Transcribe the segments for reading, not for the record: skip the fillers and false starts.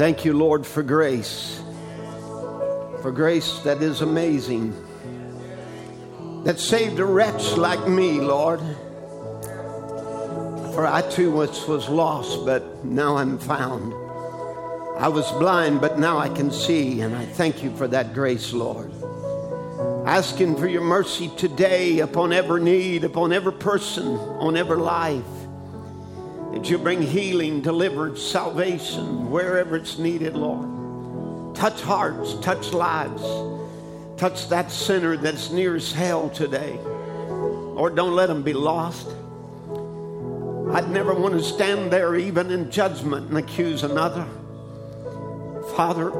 Thank you, Lord, for grace that is amazing, that saved a wretch like me, Lord. For I too once was lost, but now I'm found. I was blind, but now I can see, and I thank you for that grace, Lord. Asking for your mercy today upon every need, upon every person, on every life. That you bring healing, deliverance, salvation, wherever it's needed, Lord. Touch hearts, touch lives. Touch that sinner that's near as hell today. Lord, don't let them be lost. I'd never want to stand there even in judgment and accuse another. Father,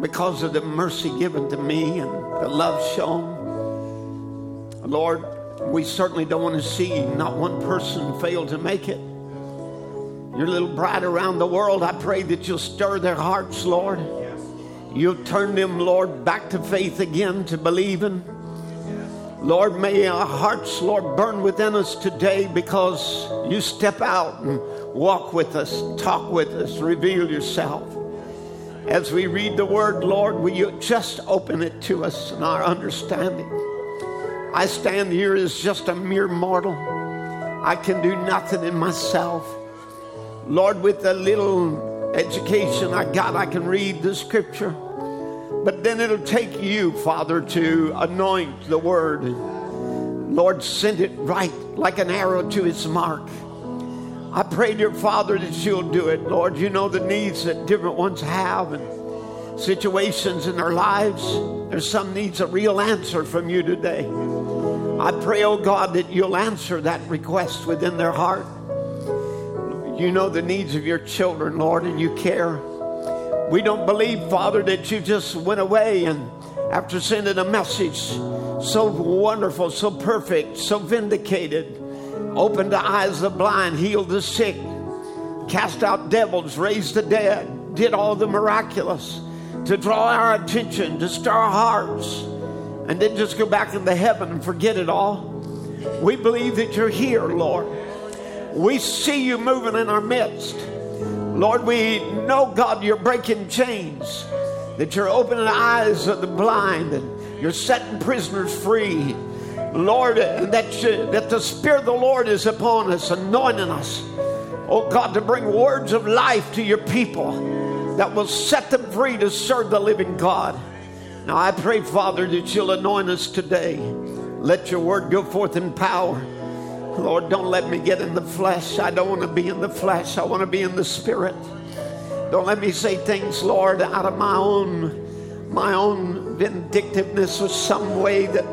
because of the mercy given to me and the love shown, Lord, we certainly don't want to see not one person fail to make it. Your little bride around the world, I pray that you'll stir their hearts, Lord. You'll turn them, Lord, back to faith again, to believing. Lord, may our hearts, Lord, burn within us today because you step out and walk with us, talk with us, reveal yourself. As we read the word, Lord, will you just open it to us and our understanding? I stand here as just a mere mortal. I can do nothing in myself. Lord, with the little education I got, I can read the scripture. But then it'll take you, Father, to anoint the word. Lord, send it right like an arrow to its mark. I pray, dear Father, that you'll do it, Lord. You know the needs that different ones have and situations in their lives. There's some needs a real answer from you today. I pray, oh God, that you'll answer that request within their heart. You know the needs of your children, Lord, and you care. We don't believe, Father, that you just went away and after sending a message so wonderful, so perfect, so vindicated, opened the eyes of the blind, healed the sick, cast out devils, raised the dead, did all the miraculous to draw our attention, to stir our hearts, and then just go back into heaven and forget it all. We believe that you're here, Lord. We see you moving in our midst. Lord, we know, God, you're breaking chains, that you're opening the eyes of the blind, and you're setting prisoners free. Lord, that the Spirit of the Lord is upon us, anointing us. Oh, God, to bring words of life to your people that will set them free to serve the living God. Now, I pray, Father, that you'll anoint us today. Let your word go forth in power. Lord, don't let me get in the flesh. I don't want to be in the flesh. I want to be in the Spirit. Don't let me say things, Lord, out of my own vindictiveness or some way that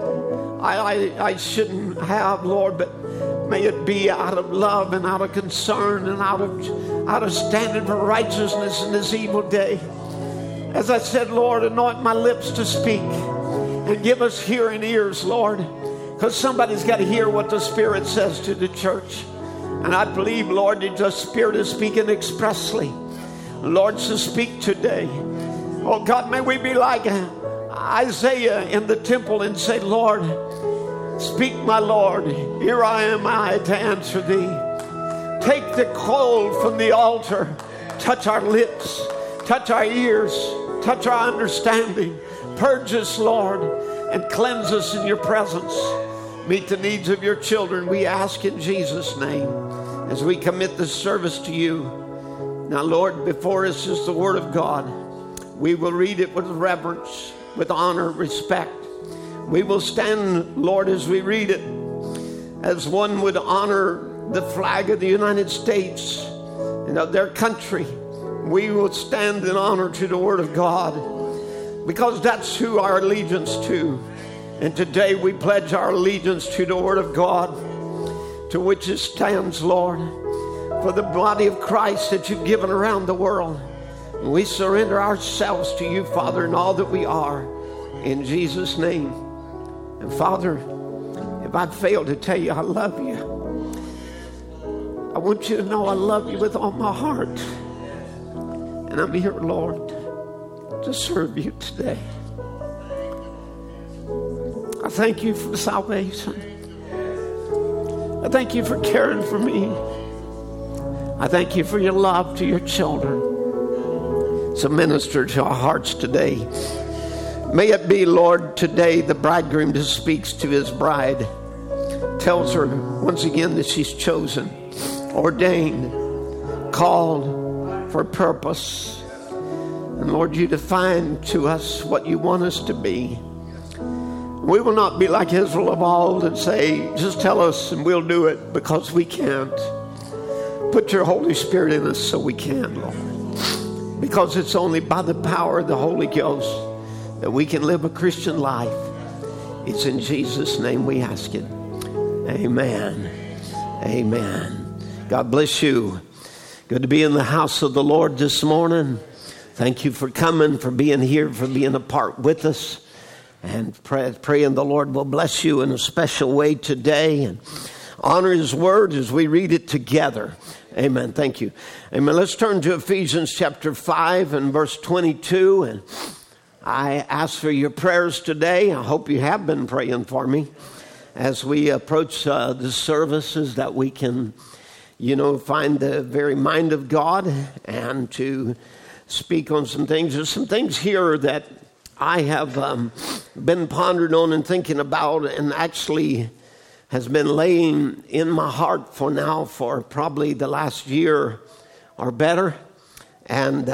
I shouldn't have, Lord, but may it be out of love and out of concern and out of standing for righteousness in this evil day. As I said, Lord, anoint my lips to speak and give us hearing ears, Lord, because somebody's got to hear what the Spirit says to the church. And I believe, Lord, that the Spirit is speaking expressly. Lord, so speak today. Oh, God, may we be like Isaiah in the temple and say, Lord, speak, my Lord, here I am, I to answer thee. Take the coal from the altar, touch our lips, touch our ears, touch our understanding. Purge us, Lord, and cleanse us in your presence. Meet the needs of your children, we ask in Jesus' name, as we commit this service to you. Now, Lord, before us is the word of God. We will read it with reverence, with honor, respect. We will stand, Lord, as we read it, as one would honor the flag of the United States and of their country. We will stand in honor to the Word of God because that's who our allegiance to. And today we pledge our allegiance to the Word of God, to which it stands, Lord, for the body of Christ that you've given around the world. We surrender ourselves to you, Father, in all that we are, in Jesus' name. And Father, if I fail to tell you I love you, I want you to know I love you with all my heart. And I'm here, Lord, to serve you today. I thank you for salvation. I thank you for caring for me. I thank you for your love to your children. to minister to our hearts today. May it be, Lord, today the bridegroom just speaks to his bride, tells her once again that she's chosen, ordained, called for purpose. And Lord, you define to us what you want us to be. We will not be like Israel of old and say, just tell us and we'll do it, because we can't. Put your Holy Spirit in us so we can, Lord. Because it's only by the power of the Holy Ghost that we can live a Christian life. It's in Jesus' name we ask it. Amen. Amen. God bless you. Good to be in the house of the Lord this morning. Thank you for coming, for being here, for being a part with us. And praying the Lord will bless you in a special way today and honor his word as we read it together. Amen. Thank you. Amen. Let's turn to Ephesians chapter 5 and verse 22. And I ask for your prayers today. I hope you have been praying for me as we approach the services, that we can, find the very mind of God and to speak on some things. There's some things here that I have been pondering on and thinking about, and actually has been laying in my heart for probably the last year or better. And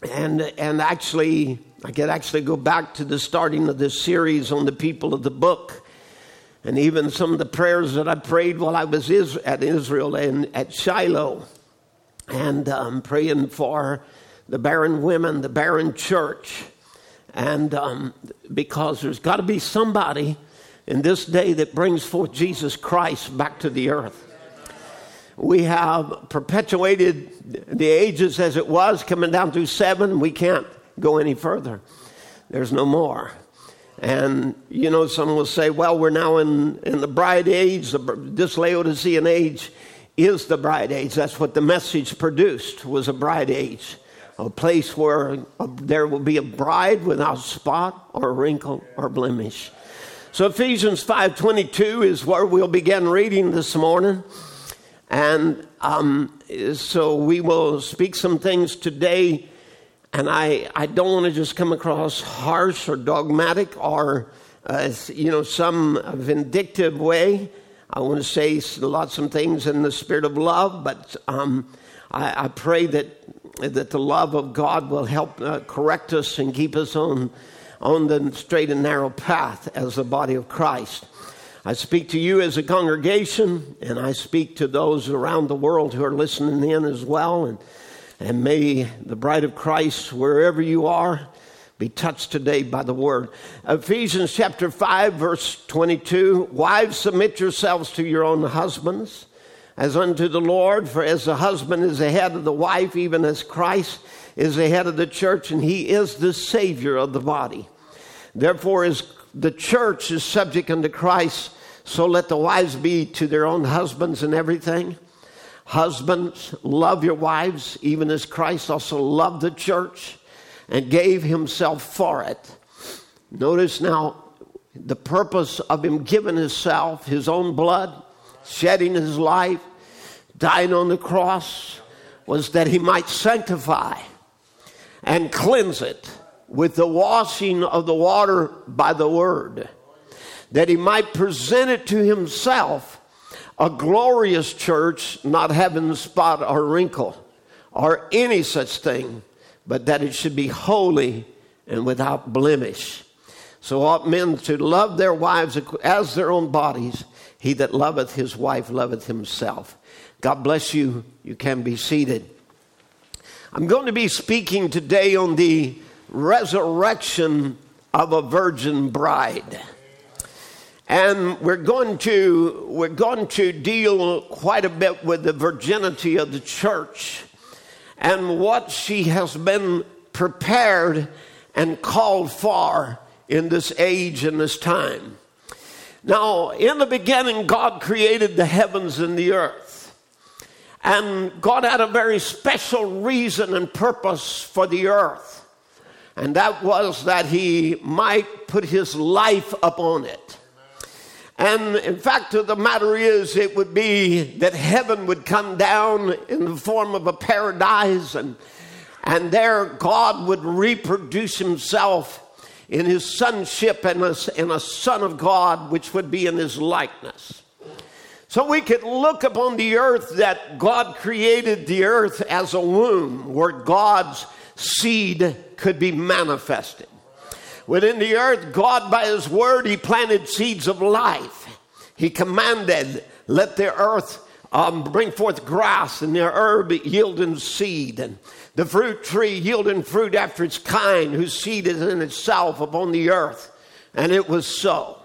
actually, I could go back to the starting of this series on the people of the book, and even some of the prayers that I prayed while I was at Israel and at Shiloh, and praying for the barren women, the barren church. And because there's got to be somebody in this day that brings forth Jesus Christ back to the earth. We have perpetuated the ages as it was, coming down through 7. We can't go any further. There's no more. And, some will say, well, we're now in the bride age. This Laodicean age is the bride age. That's what the message produced, was a bride age. A place where there will be a bride without spot or wrinkle or blemish. So Ephesians 5:22 is where we'll begin reading this morning. And so we will speak some things today. And I don't want to just come across harsh or dogmatic or, some vindictive way. I want to say some things in the spirit of love. But I pray that the love of God will help correct us and keep us on the straight and narrow path as the body of Christ. I speak to you as a congregation, and I speak to those around the world who are listening in as well. And may the bride of Christ, wherever you are, be touched today by the word. Ephesians chapter 5, verse 22, wives, submit yourselves to your own husbands, as unto the Lord, for as the husband is the head of the wife, even as Christ is the head of the church, and he is the Savior of the body. Therefore, as the church is subject unto Christ, so let the wives be to their own husbands in everything. Husbands, love your wives, even as Christ also loved the church and gave himself for it. Notice now the purpose of him giving himself, his own blood, shedding his life, dying on the cross, was that he might sanctify and cleanse it with the washing of the water by the word, that he might present it to himself a glorious church, not having spot or wrinkle or any such thing, but that it should be holy and without blemish. So ought men to love their wives as their own bodies. He that loveth his wife loveth himself. God bless you. You can be seated. I'm going to be speaking today on the resurrection of a virgin bride. And we're going to deal quite a bit with the virginity of the church and what she has been prepared and called for in this age and this time. Now, in the beginning, God created the heavens and the earth. And God had a very special reason and purpose for the earth. And that was that he might put his life upon it. And in fact of the matter is, it would be that heaven would come down in the form of a paradise, and And there God would reproduce himself in his sonship and in a son of God, which would be in his likeness. So we could look upon the earth that God created the earth as a womb where God's seed could be manifested. Within the earth, God by his word, he planted seeds of life. He commanded, let the earth bring forth grass and the herb yielding seed, and the fruit tree yielding fruit after its kind, whose seed is in itself upon the earth. And it was so.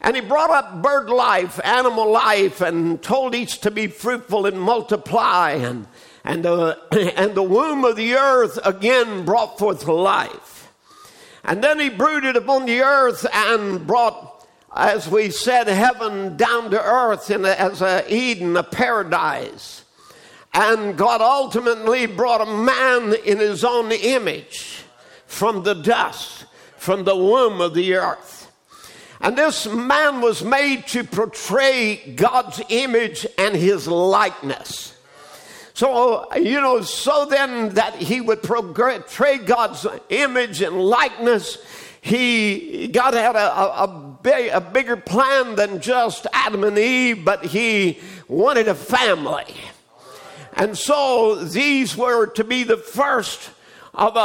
And he brought up bird life, animal life, and told each to be fruitful and multiply. And the womb of the earth again brought forth life. And then he brooded upon the earth and brought, as we said, heaven down to earth as an Eden, a paradise. And God ultimately brought a man in his own image from the dust, from the womb of the earth. And this man was made to portray God's image and his likeness. So, so then that he would portray God's image and likeness, God had a bigger plan than just Adam and Eve, but he wanted a family. And so these were to be the first of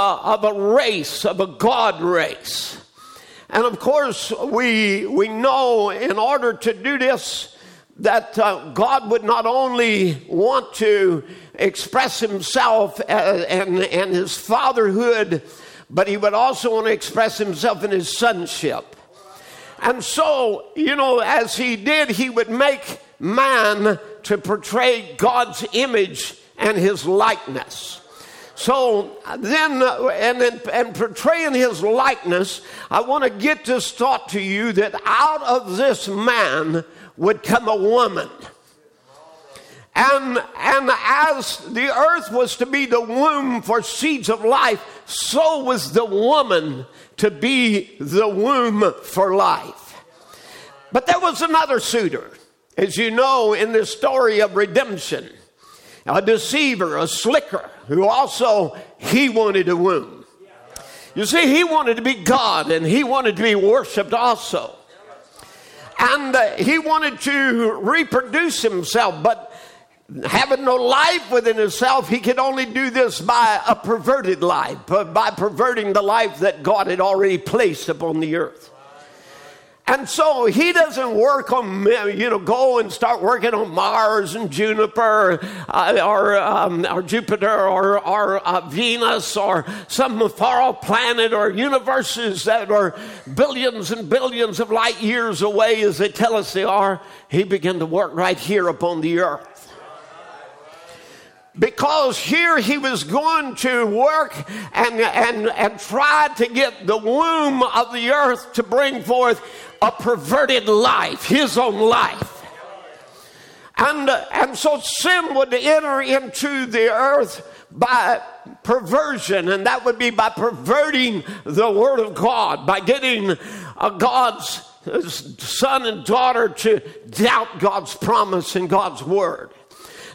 a race, of a God race. And of course, we know in order to do this, that God would not only want to express himself and his fatherhood, but he would also want to express himself in his sonship. And so, as he did, he would make man to portray God's image and his likeness. So then, and portraying his likeness, I want to get this thought to you that out of this man would come a woman. And as the earth was to be the womb for seeds of life, so was the woman to be the womb for life. But there was another suitor, as you know, in the story of redemption. A deceiver, a slicker, who also, he wanted a womb. You see, he wanted to be God, and he wanted to be worshipped also. And he wanted to reproduce himself, but having no life within himself, he could only do this by a perverted life, by perverting the life that God had already placed upon the earth. And so he doesn't work on, go and start working on Mars and Juniper or Jupiter or Venus or some far-off planet or universes that are billions and billions of light years away as they tell us they are. He began to work right here upon the earth. Because here he was going to work and try to get the womb of the earth to bring forth a perverted life, his own life. And so sin would enter into the earth by perversion, and that would be by perverting the word of God, by getting God's son and daughter to doubt God's promise and God's word.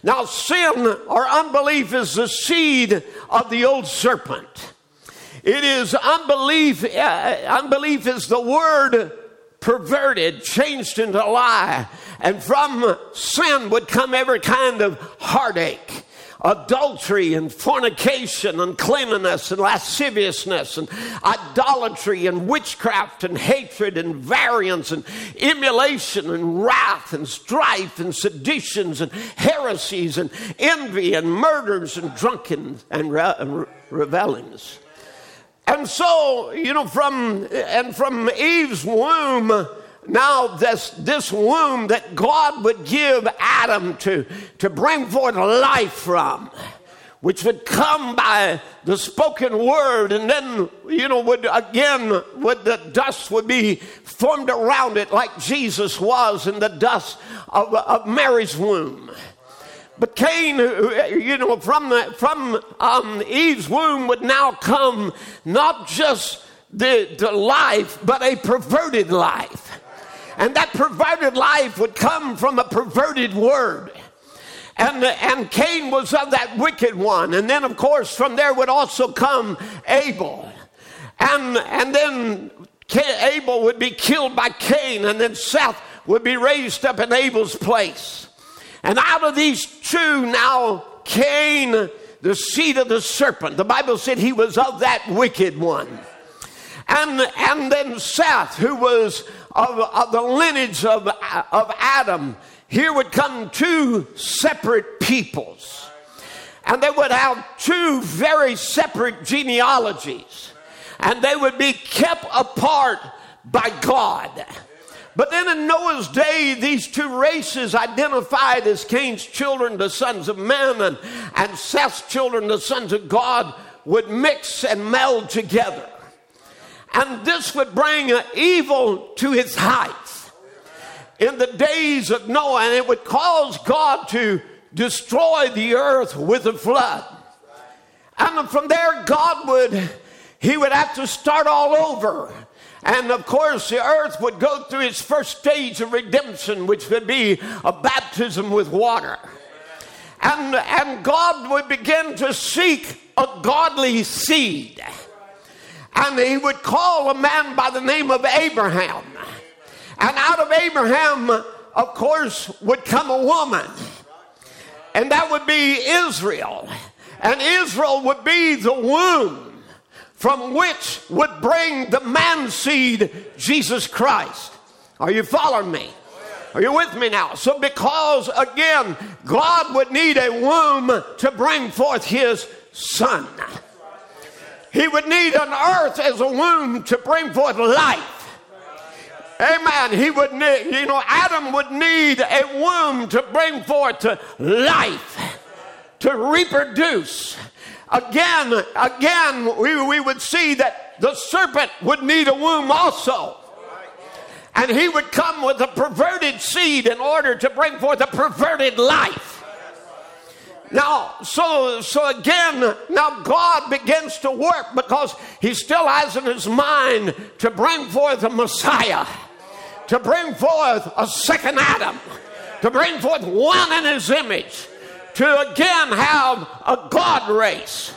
Now, sin or unbelief is the seed of the old serpent. It is unbelief. Unbelief is the word perverted, changed into lie. And from sin would come every kind of heartache, adultery and fornication, uncleanness and lasciviousness and idolatry and witchcraft and hatred and variance and emulation and wrath and strife and seditions and heresies and envy and murders and drunkenness and revelings. And so, from Eve's womb, now this womb that God would give Adam to bring forth life from, which would come by the spoken word, and then, would the dust would be formed around it like Jesus was in the dust of Mary's womb. But Cain, from Eve's womb would now come not just the life, but a perverted life. And that perverted life would come from a perverted word. And Cain was of that wicked one. And then, of course, from there would also come Abel. And then Abel would be killed by Cain, and then Seth would be raised up in Abel's place. And out of these two now Cain, the seed of the serpent. The Bible said he was of that wicked one. And then Seth, who was of the lineage of Adam. Here would come two separate peoples. And they would have two very separate genealogies. And they would be kept apart by God. But then in Noah's day, these two races identified as Cain's children, the sons of men, and Seth's children, the sons of God, would mix and meld together. And this would bring evil to its heights in the days of Noah. And it would cause God to destroy the earth with a flood. And from there, God would have to start all over. And of course, the earth would go through its first stage of redemption, which would be a baptism with water. And God would begin to seek a godly seed. And he would call a man by the name of Abraham. And out of Abraham, of course, would come a woman. And that would be Israel. And Israel would be the womb from which would bring the man seed, Jesus Christ. Are you following me? Are you with me now? So because, again, God would need a womb to bring forth his son. He would need an earth as a womb to bring forth life. Amen. He would need, Adam would need a womb to bring forth life, to reproduce. Again, we would see that the serpent would need a womb also. And he would come with a perverted seed in order to bring forth a perverted life. Now, so again, now God begins to work because he still has in his mind to bring forth a Messiah, to bring forth a second Adam, to bring forth one in his image, to again have a God race,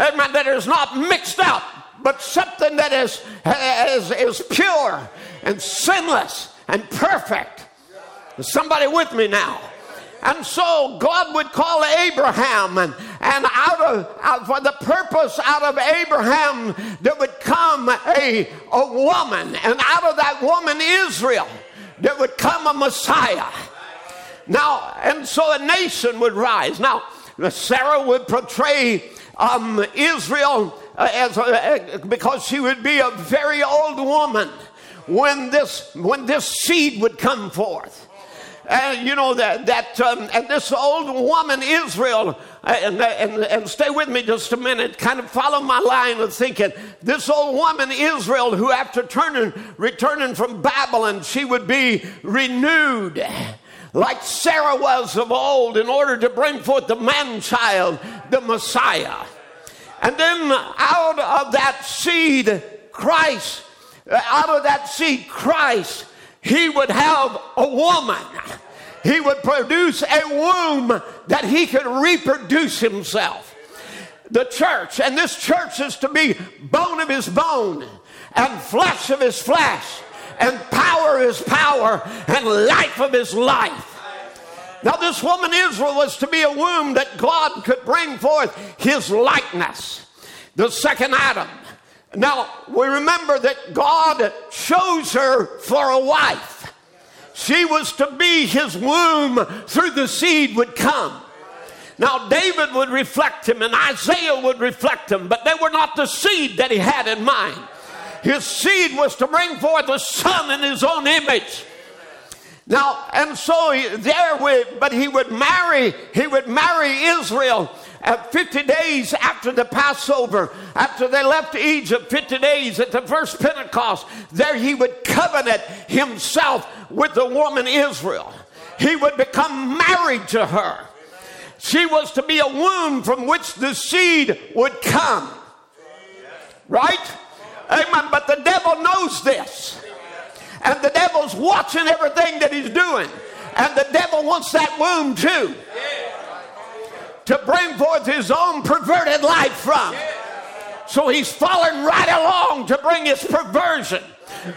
amen, that is not mixed up, but something that is pure and sinless and perfect. Is somebody with me now? And so God would call Abraham, and out for the purpose, out of Abraham there would come a woman, and out of that woman Israel there would come a Messiah. Now, and so a nation would rise. Now, Sarah would portray Israel because she would be a very old woman when this seed would come forth. And and this old woman Israel, and stay with me just a minute, kind of follow my line of thinking. This old woman Israel, who after returning from Babylon, she would be renewed, like Sarah was of old, in order to bring forth the man-child, the Messiah. And then out of that seed Christ. He would have a woman. He would produce a womb that he could reproduce himself. The church, and this church is to be bone of his bone, and flesh of his flesh, and power of his power, and life of his life. Now this woman Israel was to be a womb that God could bring forth his likeness, the second Adam. Now, we remember that God chose her for a wife. She was to be his womb through the seed would come. Now, David would reflect him and Isaiah would reflect him, but they were not the seed that he had in mind. His seed was to bring forth a son in his own image. Now, and so he would marry Israel. 50 days after the Passover, after they left Egypt, 50 days at the first Pentecost, there he would covenant himself with the woman Israel. He would become married to her. She was to be a womb from which the seed would come. Right? Amen. But the devil knows this. And the devil's watching everything that he's doing. And the devil wants that womb too. to bring forth his own perverted life from. So he's fallen right along to bring his perversion.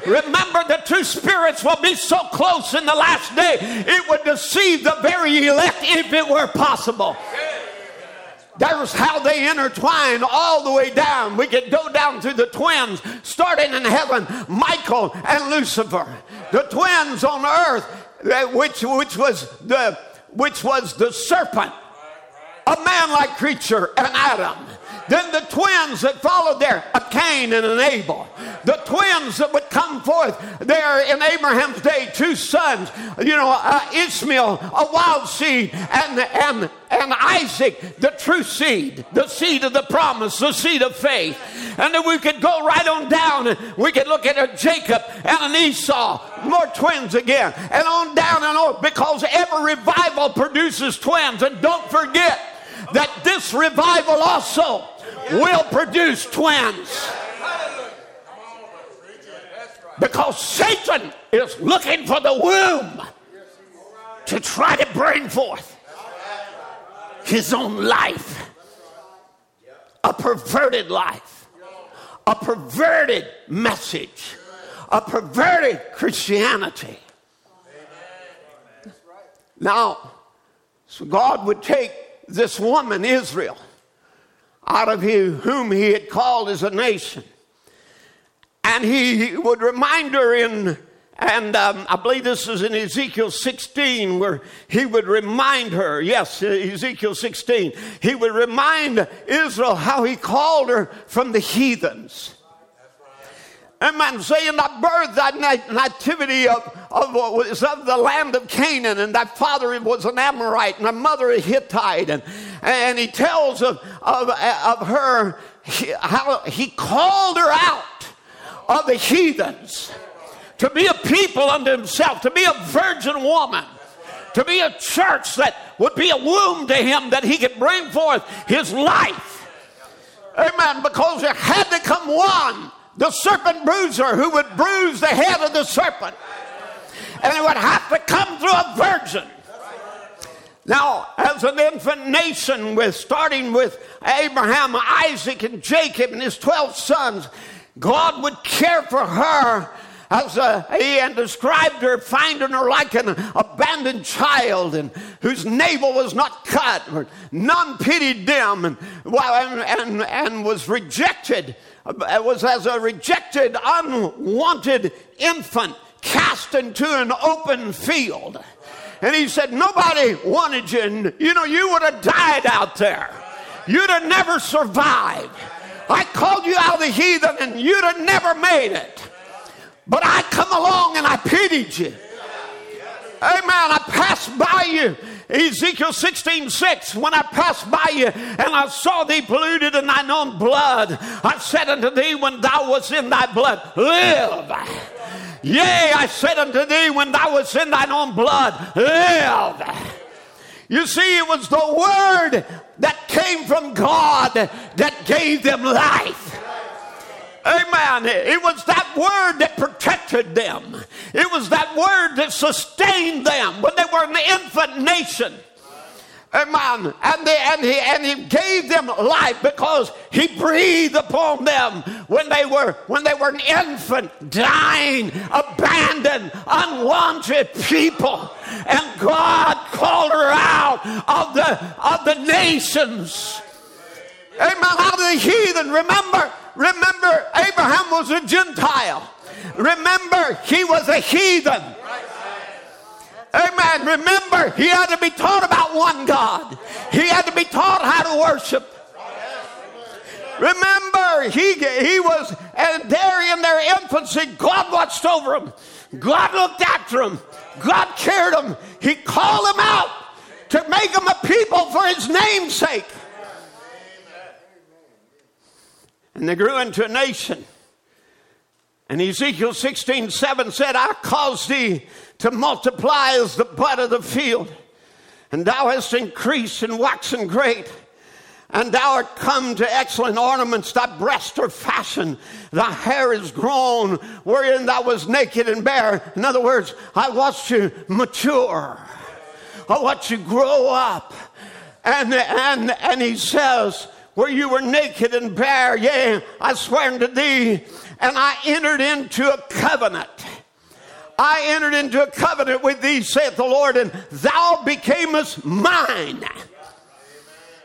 Remember, the two spirits will be so close in the last day, it would deceive the very elect if it were possible. That was how they intertwined all the way down. We could go down to the twins, starting in heaven, Michael and Lucifer. The twins on earth, which was the serpent, a man-like creature, and Adam. Then the twins that followed there, a Cain and an Abel. The twins that would come forth there in Abraham's day, two sons, Ishmael, a wild seed, and Isaac, the true seed, the seed of the promise, the seed of faith. And then we could go right on down, and we could look at a Jacob and an Esau, more twins again, and on down and on, because every revival produces twins. And don't forget that this revival also will produce twins. Because Satan is looking for the womb to try to bring forth his own life. A perverted life. A perverted message. A perverted Christianity. Now, so God would take this woman, Israel, out of whom he had called as a nation. And he would remind her I believe this is in Ezekiel 16, where he would remind her, yes, Ezekiel 16, he would remind Israel how he called her from the heathens. Amen. Saying, thy birth, thy nativity was of the land of Canaan, and thy father was an Amorite, and thy mother a Hittite. And he tells of her how he called her out of the heathens to be a people unto himself, to be a virgin woman, to be a church that would be a womb to him that he could bring forth his life. Amen. Because there had to come one, the serpent bruiser, who would bruise the head of the serpent. And it would have to come through a virgin. Now, as an infant nation, starting with Abraham, Isaac, and Jacob, and his 12 sons, God would care for her and described her, finding her like an abandoned child, and whose navel was not cut, or none pitied them, and was rejected. It was as a rejected, unwanted infant cast into an open field. And he said, nobody wanted you. And, you would have died out there. You'd have never survived. I called you out of the heathen, and you'd have never made it. But I come along and I pitied you. Amen. I passed by you. Ezekiel 16:6, when I passed by you and I saw thee polluted in thine own blood, I said unto thee, when thou wast in thy blood, live. Yea, I said unto thee, when thou wast in thine own blood, live. You see, it was the word that came from God that gave them life. Amen. It was that word that protected them. It was that word that sustained them when they were an infant nation. Amen. And he gave them life because he breathed upon them when they were an infant, dying, abandoned, unwanted people. And God called her out of the nations. Amen. Out of the heathen. Remember, Abraham was a Gentile. Remember, he was a heathen. Amen. Remember, he had to be taught about one God. He had to be taught how to worship. Remember, he was, and there in their infancy, God watched over him. God looked after him. God cared him. He called him out to make him a people for his name's sake. And they grew into a nation. And Ezekiel 16:7 said, I caused thee to multiply as the bud of the field, and thou hast increased and waxen great, and thou art come to excellent ornaments. Thy breasts are fashioned, thy hair is grown, wherein thou was naked and bare. In other words, I watched you mature. I watched you grow up. and he says, where you were naked and bare, yea, I swear unto thee, and I entered into a covenant. I entered into a covenant with thee, saith the Lord, and thou becamest mine.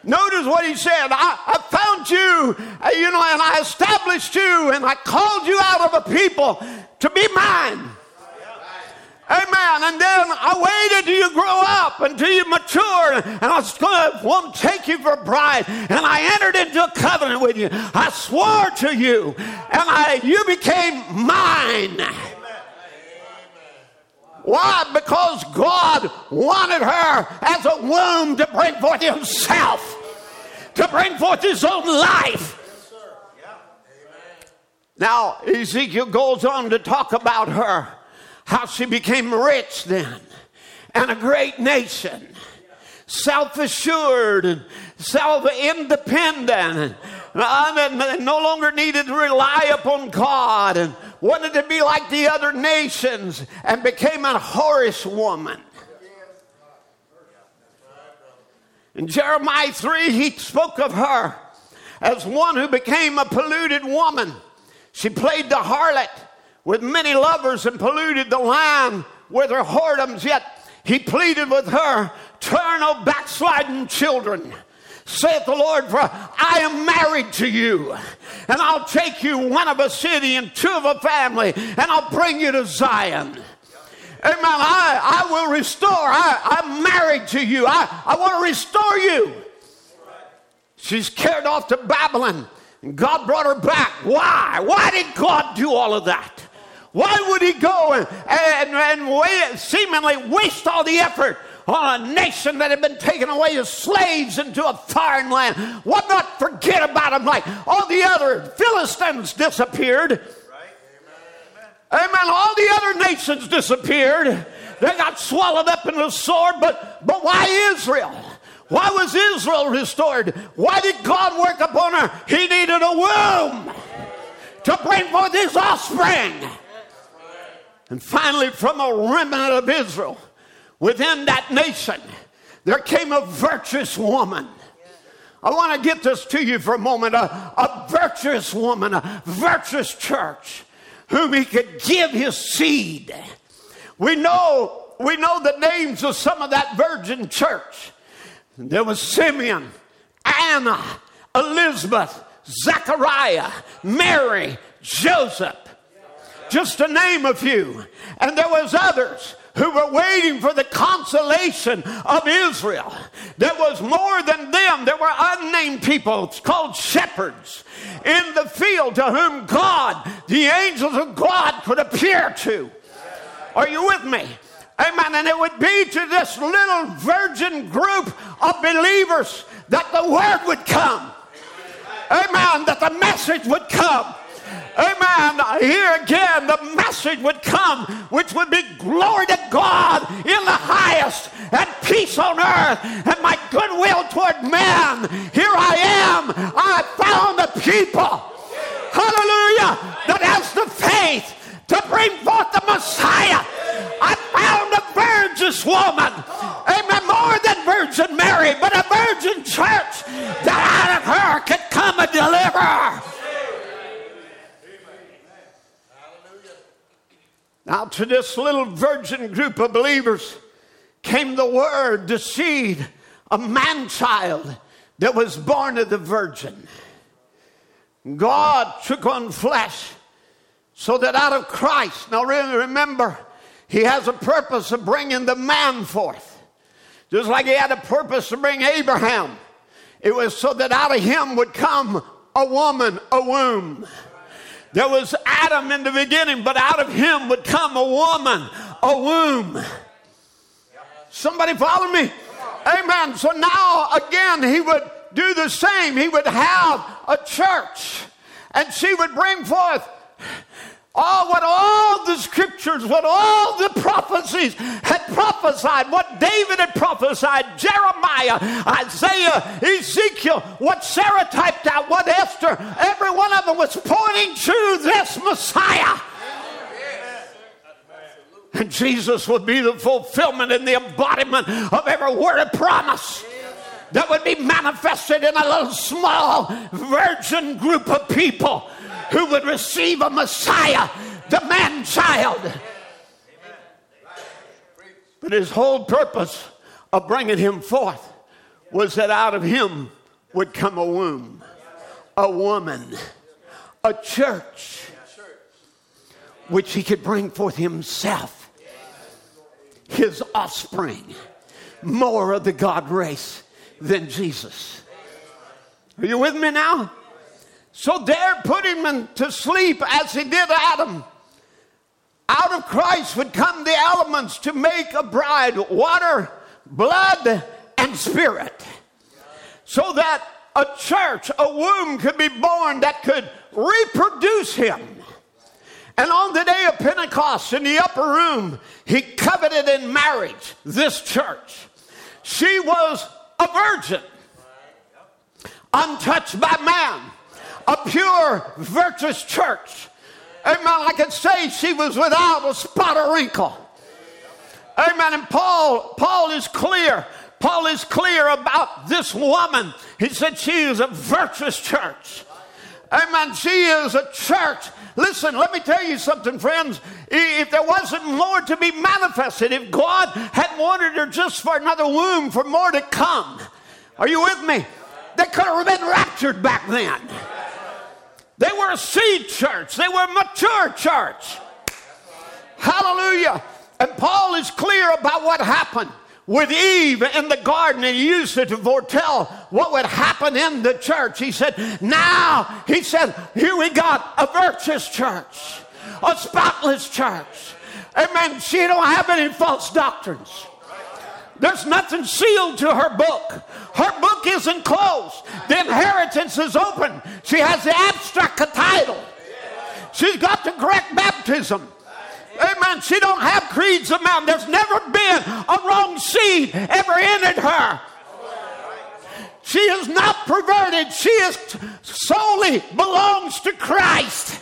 Notice what he said. I found you, you know, and I established you, and I called you out of a people to be mine. Amen. And then I waited till you grow up, until you mature, and I won't take you for a bride. And I entered into a covenant with you. I swore to you, and you became mine. Why? Because God wanted her as a womb to bring forth himself, to bring forth his own life. Now, Ezekiel goes on to talk about her, how she became rich then, and a great nation, self-assured and self-independent, and no longer needed to rely upon God, and wanted to be like the other nations, and became a whorish woman. In Jeremiah 3, he spoke of her as one who became a polluted woman. She played the harlot with many lovers and polluted the land with her whoredoms. Yet he pleaded with her, turn, O backsliding children, saith the Lord, for I am married to you, and I'll take you one of a city and two of a family, and I'll bring you to Zion. Amen. I will restore. I'm married to you. I want to restore you. She's carried off to Babylon, and God brought her back. Why? Why did God do all of that? Why would he go and seemingly waste all the effort on a nation that had been taken away as slaves into a foreign land? Why not forget about them like all the other Philistines disappeared? Right. Amen. Amen. All the other nations disappeared. They got swallowed up in the sword, but why Israel? Why was Israel restored? Why did God work upon her? He needed a womb to bring forth his offspring. And finally, from a remnant of Israel, within that nation, there came a virtuous woman. I want to get this to you for a moment. A virtuous woman, a virtuous church, whom he could give his seed. We know the names of some of that virgin church. There was Simeon, Anna, Elizabeth, Zechariah, Mary, Joseph, just to name a few. And there was others who were waiting for the consolation of Israel. There was more than them. There were unnamed people called shepherds in the field to whom God, the angels of God, could appear to. Are you with me? Amen. And it would be to this little virgin group of believers that the word would come. Amen. That the message would come. Amen. Here again, the message would come, which would be glory to God in the highest, and peace on earth, and my goodwill toward men. Here I am. I found a people, hallelujah, that has the faith to bring forth the Messiah. I found a virgin woman. Amen. More than Virgin Mary, but a virgin church that out of her could come and deliver. Now to this little virgin group of believers came the word, the seed, a man-child that was born of the virgin. God took on flesh so that out of Christ, now remember, he has a purpose of bringing the man forth. Just like he had a purpose to bring Abraham. It was so that out of him would come a woman, a womb. There was Adam in the beginning, but out of him would come a woman, a womb. Somebody follow me? Amen. So now, again, he would do the same. He would have a church, and she would bring forth all the scriptures, what all the prophecies had prophesied, what David had prophesied, Jeremiah, Isaiah, Ezekiel, what Sarah typed out, what Esther, every one of them was pointing to this Messiah. And Jesus would be the fulfillment and the embodiment of every word of promise. that would be manifested in a little small virgin group of people who would receive a Messiah, the man-child. But his whole purpose of bringing him forth was that out of him would come a womb, a woman, a church, which he could bring forth himself, his offspring, more of the God race than Jesus. Are you with me now? So there put him to sleep as he did Adam. Out of Christ would come the elements to make a bride, water, blood, and spirit. So that a church, a womb could be born that could reproduce him. And on the day of Pentecost in the upper room, he coveted in marriage this church. She was a virgin, untouched by man, a pure, virtuous church. Amen. I could say she was without a spot or wrinkle. Amen. And Paul is clear about this woman. He said she is a virtuous church. Amen. She is a church. Listen, let me tell you something, friends. If there wasn't more to be manifested, if God had wanted her just for another womb, for more to come, are you with me? They could have been raptured back then. They were a seed church. They were a mature church. Hallelujah. And Paul is clear about what happened with Eve in the garden, and he used it to foretell what would happen in the church. He said, now, he said, here we got a virtuous church, a spotless church. Amen. She don't have any false doctrines. There's nothing sealed to her book. Her book isn't closed. The inheritance is open. She has the abstract title. She's got the correct baptism. Amen. She don't have creeds of man. There's never been a wrong seed ever entered her. She is not perverted. She is solely belongs to Christ.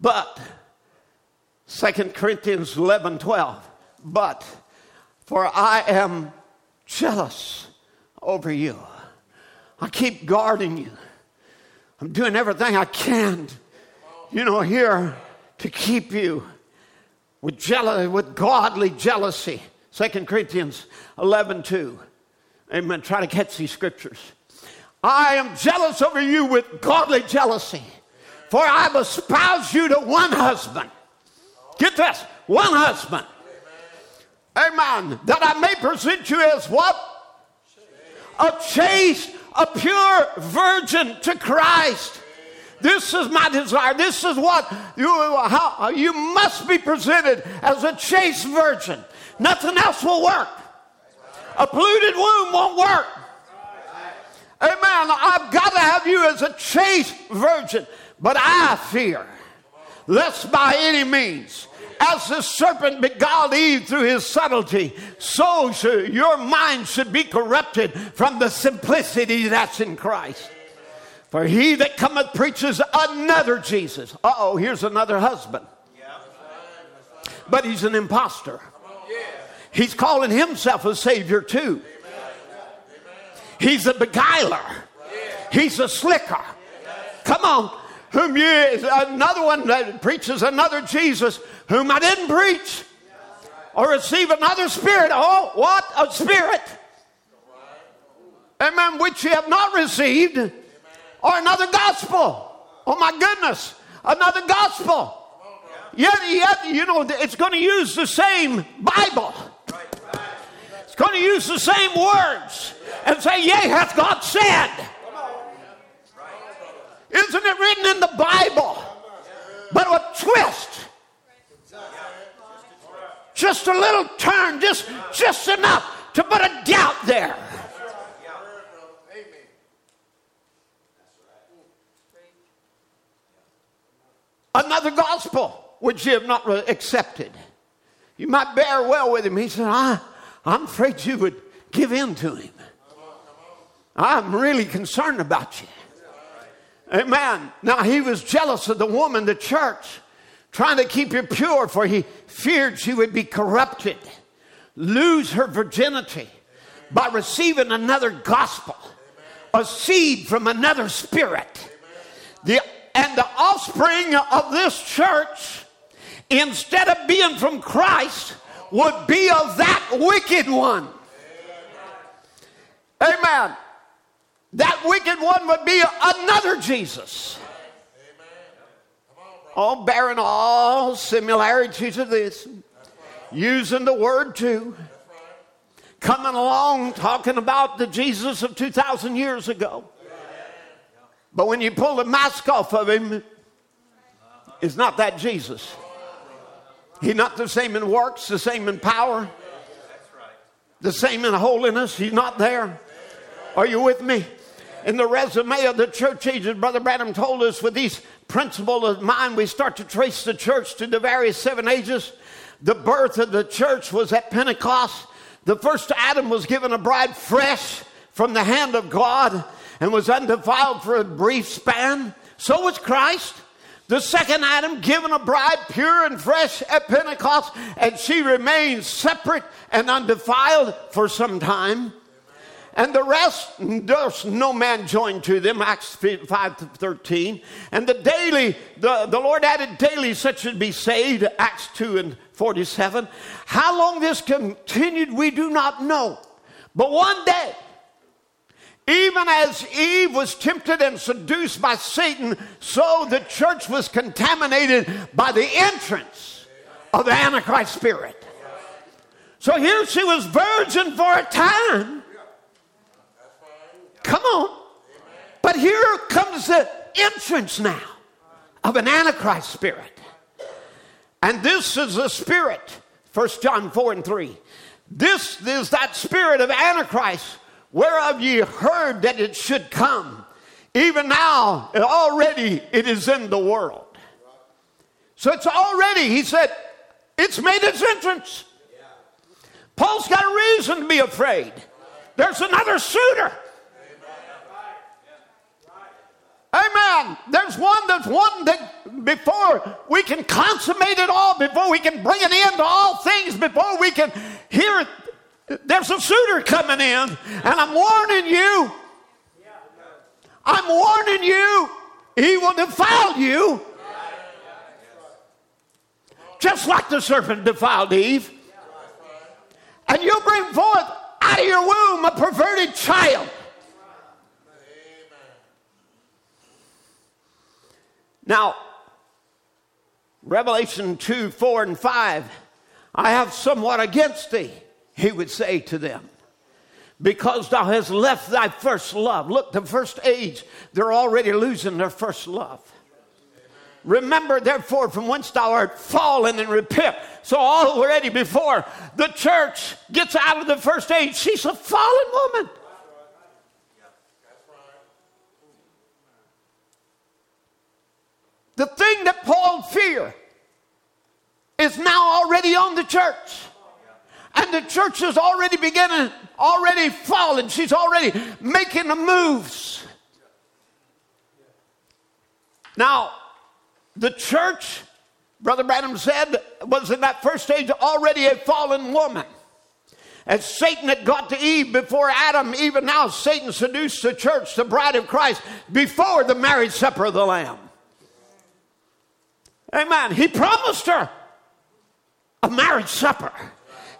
But 2 Corinthians 11:12. But for I am jealous over you. I keep guarding you. I'm doing everything I can here to keep you with godly jealousy. 2 Corinthians 11:2. Amen. Try to catch these scriptures. I am jealous over you with godly jealousy, for I have espoused you to one husband. Get this, one husband. Amen. That I may present you as what? A chaste, a pure virgin to Christ. This is my desire. This is what you must be presented as, a chaste virgin. Nothing else will work. A polluted womb won't work. Amen. I've got to have you as a chaste virgin. But I fear, lest by any means, as the serpent beguiled Eve through his subtlety, so your mind should be corrupted from the simplicity that's in Christ. For he that cometh preaches another Jesus. Uh-oh, here's another husband. But he's an imposter. He's calling himself a savior too. He's a beguiler. He's a slicker. Come on. Another one that preaches another Jesus, whom I didn't preach, or receive another spirit. Oh, what a spirit. Amen. Which you have not received. Or another gospel. Oh my goodness. Another gospel. Yet, it's going to use the same Bible. It's going to use the same words. And say, yea, hath God said. Isn't it written in the Bible? But a twist. Just a little turn. Just enough to put a doubt there. Another gospel which you have not accepted. You might bear well with him. He said, I'm afraid you would give in to him. I'm really concerned about you. Amen. Now he was jealous of the woman, the church, trying to keep you pure, for he feared she would be corrupted lose her virginity by receiving another gospel, a seed from another spirit. And the offspring of this church, instead of being from Christ, would be of that wicked one. Amen. That wicked one would be another Jesus. All bearing all similarities of this. Using the word too. Coming along talking about the Jesus of 2,000 years ago. But when you pull the mask off of him, it's not that Jesus. He's not the same in works, the same in power, the same in holiness. He's not there. Are you with me? In the resume of the church age, as Brother Branham told us, with these principles in mind, we start to trace the church to the various seven ages. The birth of the church was at Pentecost. The first Adam was given a bride fresh from the hand of God and was undefiled for a brief span. So was Christ. The second Adam given a bride pure and fresh at Pentecost, and she remained separate and undefiled for some time. And the rest, there's no man joined to them, Acts 5:13. And the Lord added daily such should be saved, Acts 2:47. How long this continued, we do not know. But one day, even as Eve was tempted and seduced by Satan, so the church was contaminated by the entrance of the Antichrist spirit. So here she was virgin for a time. Come on. But here comes the entrance now of an Antichrist spirit. And this is the spirit, 1 John 4:3. This is that spirit of Antichrist, whereof ye heard that it should come. Even now, already it is in the world. So it's already, he said, it's made its entrance. Paul's got a reason to be afraid. There's another suitor. Amen. There's one that's one that before we can consummate it all, before we can bring an end to all things, before we can hear it, there's a suitor coming in, and I'm warning you. I'm warning you. He will defile you. Just like the serpent defiled Eve. And you'll bring forth out of your womb a perverted child. Now, Revelation 2:4-5, I have somewhat against thee, he would say to them, because thou hast left thy first love. Look, the first age, they're already losing their first love. Remember, therefore, from whence thou art fallen and repent. So already before the church gets out of the first age, she's a fallen woman. The thing that Paul feared is now already on the church. And the church is already beginning, already falling. She's already making the moves. Now, the church, Brother Branham said, was in that first stage already a fallen woman. As Satan had got to Eve before Adam, even now Satan seduced the church, the bride of Christ, before the marriage supper of the Lamb. Amen. He promised her a marriage supper.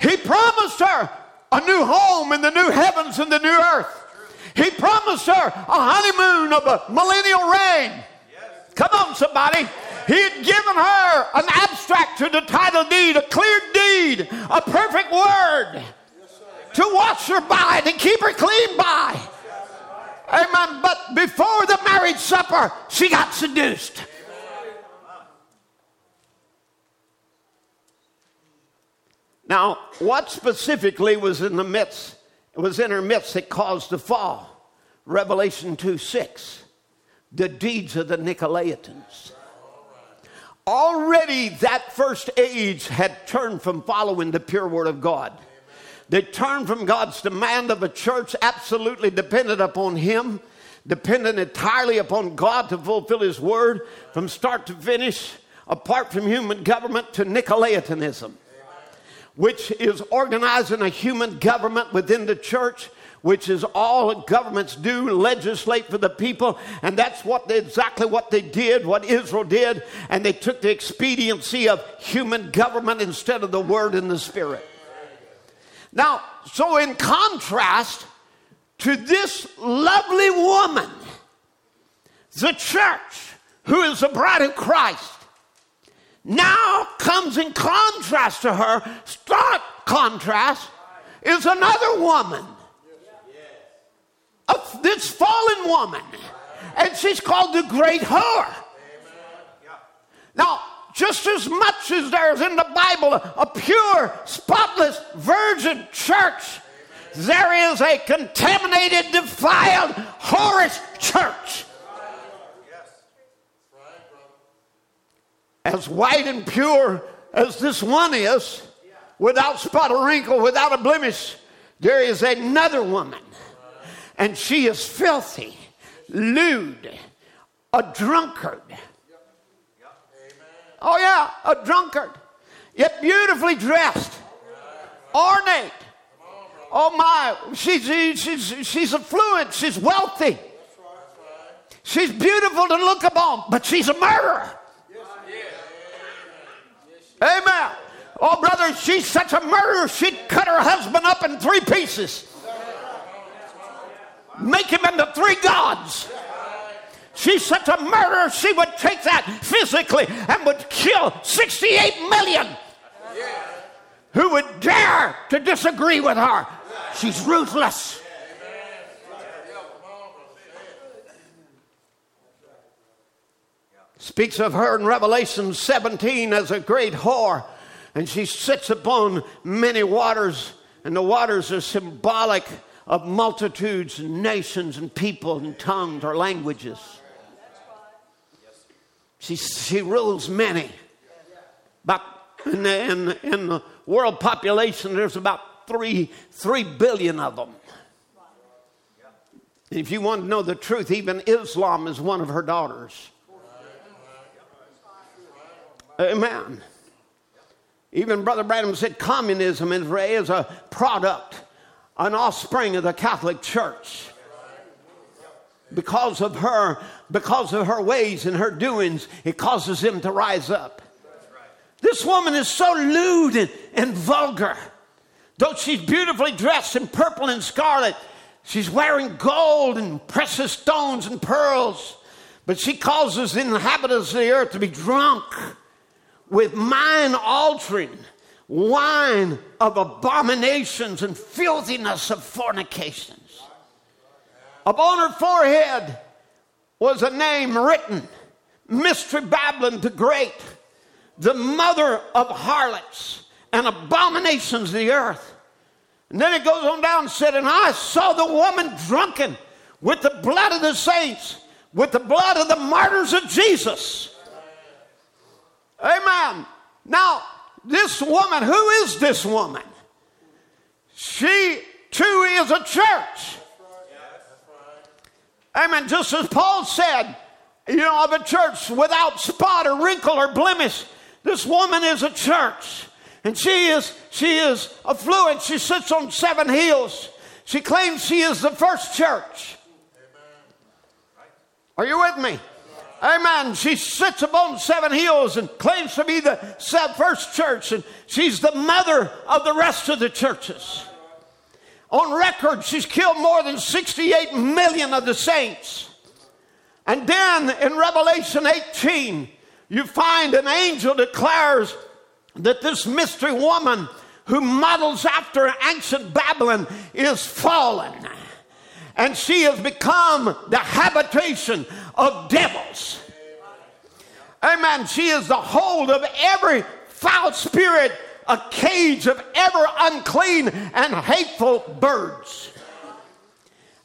He promised her a new home in the new heavens and the new earth. He promised her a honeymoon of a millennial reign. Yes. Come on, somebody. He had given her an abstract to the title deed, a clear deed, a perfect word to wash her by, to keep her clean by. Amen. But before the marriage supper, she got seduced. Now, what specifically was in her midst that caused the fall? Revelation 2:6, the deeds of the Nicolaitans. Already that first age had turned from following the pure word of God. They turned from God's demand of a church absolutely dependent upon him, dependent entirely upon God to fulfill his word from start to finish, apart from human government, to Nicolaitanism. which is organizing a human government within the church, which is all governments do, legislate for the people. And that's what exactly what they did, what Israel did. And they took the expediency of human government instead of the word and the spirit. Now, so in contrast to this lovely woman, the church, who is the bride of Christ, now comes in contrast to her, stark contrast, is another woman. This fallen woman. And she's called the great whore. Now, just as much as there is in the Bible a pure, spotless, virgin church, there is a contaminated, defiled, whorish church. As white and pure as this one is, without spot or wrinkle, without a blemish, there is another woman. And she is filthy, lewd, a drunkard. Oh yeah, a drunkard. Yet beautifully dressed, ornate. Oh my, she's affluent, she's wealthy. She's beautiful to look upon, but she's a murderer. Amen. Oh brother, she's such a murderer, she'd cut her husband up in 3 pieces. Make him into 3 gods. She's such a murderer, she would take that physically and would kill 68 million who would dare to disagree with her. She's ruthless. Speaks of her in Revelation 17 as a great whore, and she sits upon many waters, and the waters are symbolic of multitudes and nations and people and tongues or languages. She rules many. But in the world population, there's about 3 billion of them. And if you want to know the truth, even Islam is one of her daughters. Amen. Even Brother Branham said communism is a product, an offspring of the Catholic Church, because of her ways and her doings. It causes them to rise up. This woman is so lewd and vulgar. Though she's beautifully dressed in purple and scarlet, she's wearing gold and precious stones and pearls, but she causes the inhabitants of the earth to be drunk with mind altering wine of abominations and filthiness of fornications. Upon her forehead was a name written, Mystery Babylon the Great, the mother of harlots and abominations of the earth. And then it goes on down and said, and I saw the woman drunken with the blood of the saints, with the blood of the martyrs of Jesus. Amen. Now, this woman, who is this woman? She too is a church. Amen. Just as Paul said, of a church without spot or wrinkle or blemish. This woman is a church. And she is affluent. She sits on 7 hills. She claims she is the first church. Are you with me? Amen. She sits upon 7 hills and claims to be the first church, and she's the mother of the rest of the churches. On record, she's killed more than 68 million of the saints. And then in Revelation 18, you find an angel declares that this mystery woman who models after ancient Babylon is fallen. And she has become the habitation of devils. Amen. She is the hold of every foul spirit, a cage of ever unclean and hateful birds.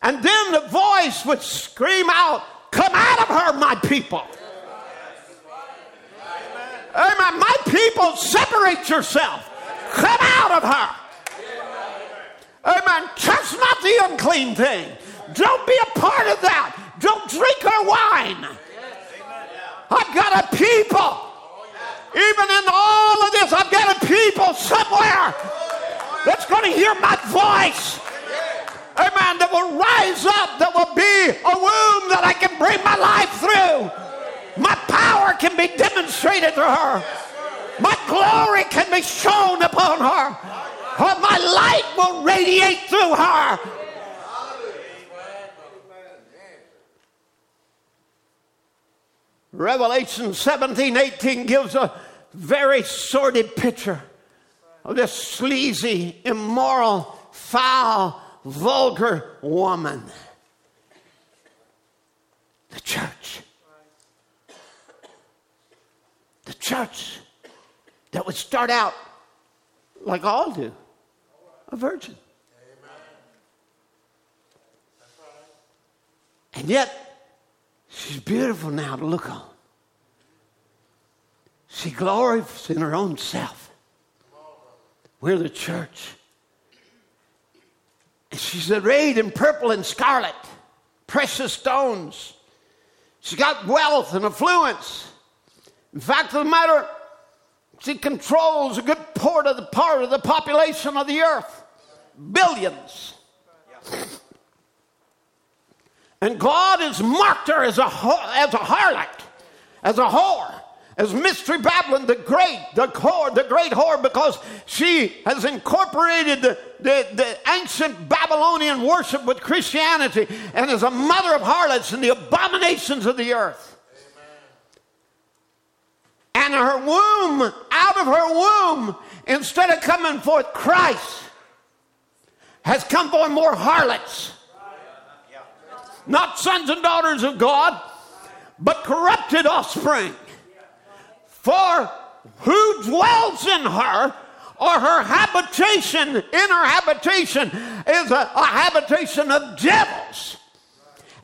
And then the voice would scream out, come out of her, my people. Amen. My people, separate yourself. Come out of her. Amen. Touch not the unclean thing. Don't be a part of that. Don't drink her wine. I've got a people. Even in all of this, I've got a people somewhere that's going to hear my voice. Amen. That will rise up. That will be a womb that I can bring my life through. My power can be demonstrated to her. My glory can be shown upon her. My light will radiate through her. Revelation 17:18 gives a very sordid picture of this sleazy, immoral, foul, vulgar woman. The church. The church that would start out, like all do, a virgin. And yet, she's beautiful now to look on. She glories in her own self. We're the church. And she's arrayed in purple and scarlet, precious stones. She's got wealth and affluence. In fact of the matter, she controls a good part of the population of the earth. Billions. Yeah. And God has marked her as a harlot, as a whore, as Mystery Babylon, the great whore, because she has incorporated the ancient Babylonian worship with Christianity and is a mother of harlots and the abominations of the earth. Amen. And her womb, out of her womb, instead of coming forth Christ, has come forth more harlots. Not sons and daughters of God, but corrupted offspring. For who dwells in her, or her habitation, is a habitation of devils,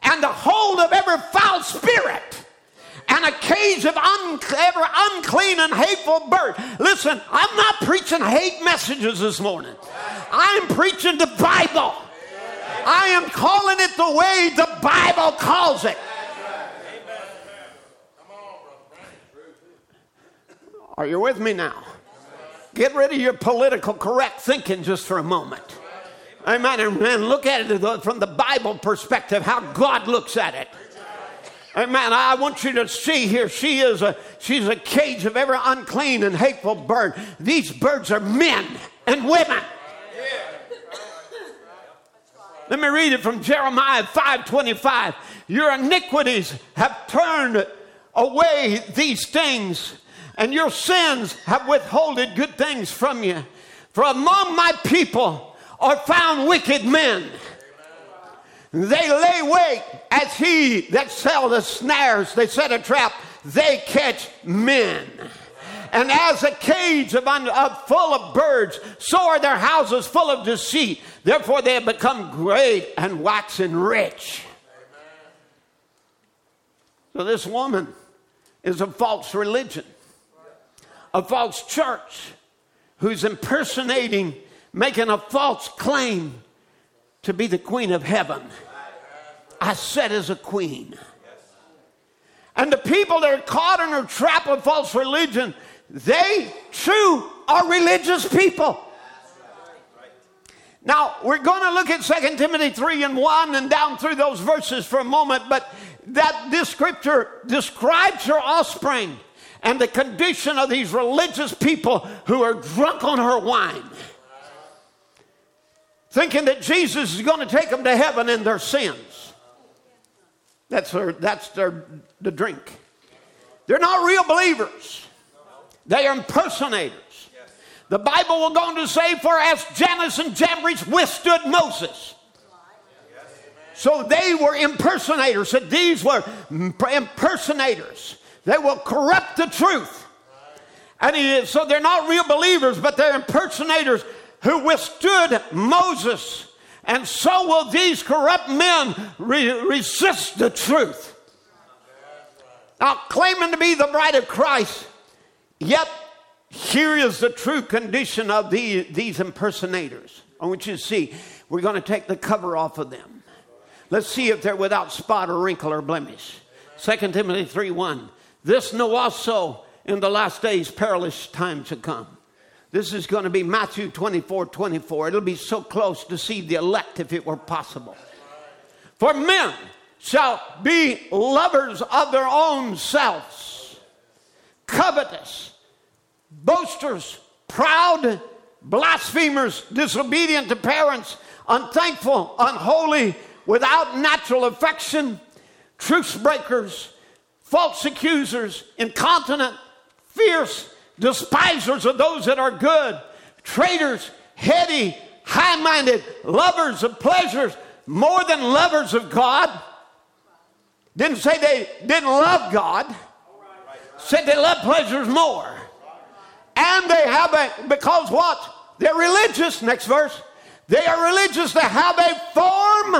and the hold of every foul spirit, and a cage of every unclean and hateful bird. Listen, I'm not preaching hate messages this morning. I'm preaching the Bible. I am calling it the way the Bible calls it. Are you with me now? Get rid of your political correct thinking just for a moment. Amen. And look at it from the Bible perspective, how God looks at it. Amen. I want you to see here, she's a cage of every unclean and hateful bird. These birds are men and women. Let me read it from Jeremiah 5:25. Your iniquities have turned away these things, and your sins have withholden good things from you. For among my people are found wicked men. They lay wait as he that selleth snares. They set a trap. They catch men. And as a cage full of birds, so are their houses full of deceit. Therefore they have become great and waxen rich. Amen. So this woman is a false religion, a false church, who's impersonating, making a false claim to be the queen of heaven. I said as a queen. And the people that are caught in her trap of false religion, they too are religious people. Now, we're going to look at 2 Timothy 3:1 and down through those verses for a moment, but this scripture describes her offspring and the condition of these religious people who are drunk on her wine, thinking that Jesus is going to take them to heaven in their sins. That's the drink. They're not real believers. They are impersonators. The Bible will go on to say, for as Jannes and Jambres withstood Moses. So they were impersonators. So these were impersonators. They will corrupt the truth. And so they're not real believers, but they're impersonators who withstood Moses. And so will these corrupt men resist the truth. Now, claiming to be the bride of Christ, yet here is the true condition of these impersonators. I want you to see. We're going to take the cover off of them. Let's see if they're without spot or wrinkle or blemish. 2 Timothy 3:1. This know also in the last days, perilous times to come. This is going to be Matthew 24:24. It'll be so close to see the elect if it were possible. For men shall be lovers of their own selves, covetous, boasters, proud, blasphemers, disobedient to parents, unthankful, unholy, without natural affection, truce breakers, false accusers, incontinent, fierce, despisers of those that are good, traitors, heady, high-minded, lovers of pleasures more than lovers of God. Didn't say they didn't love God. Said they love pleasures more. And they have a, because what? They're religious. Next verse. They are religious. They have a form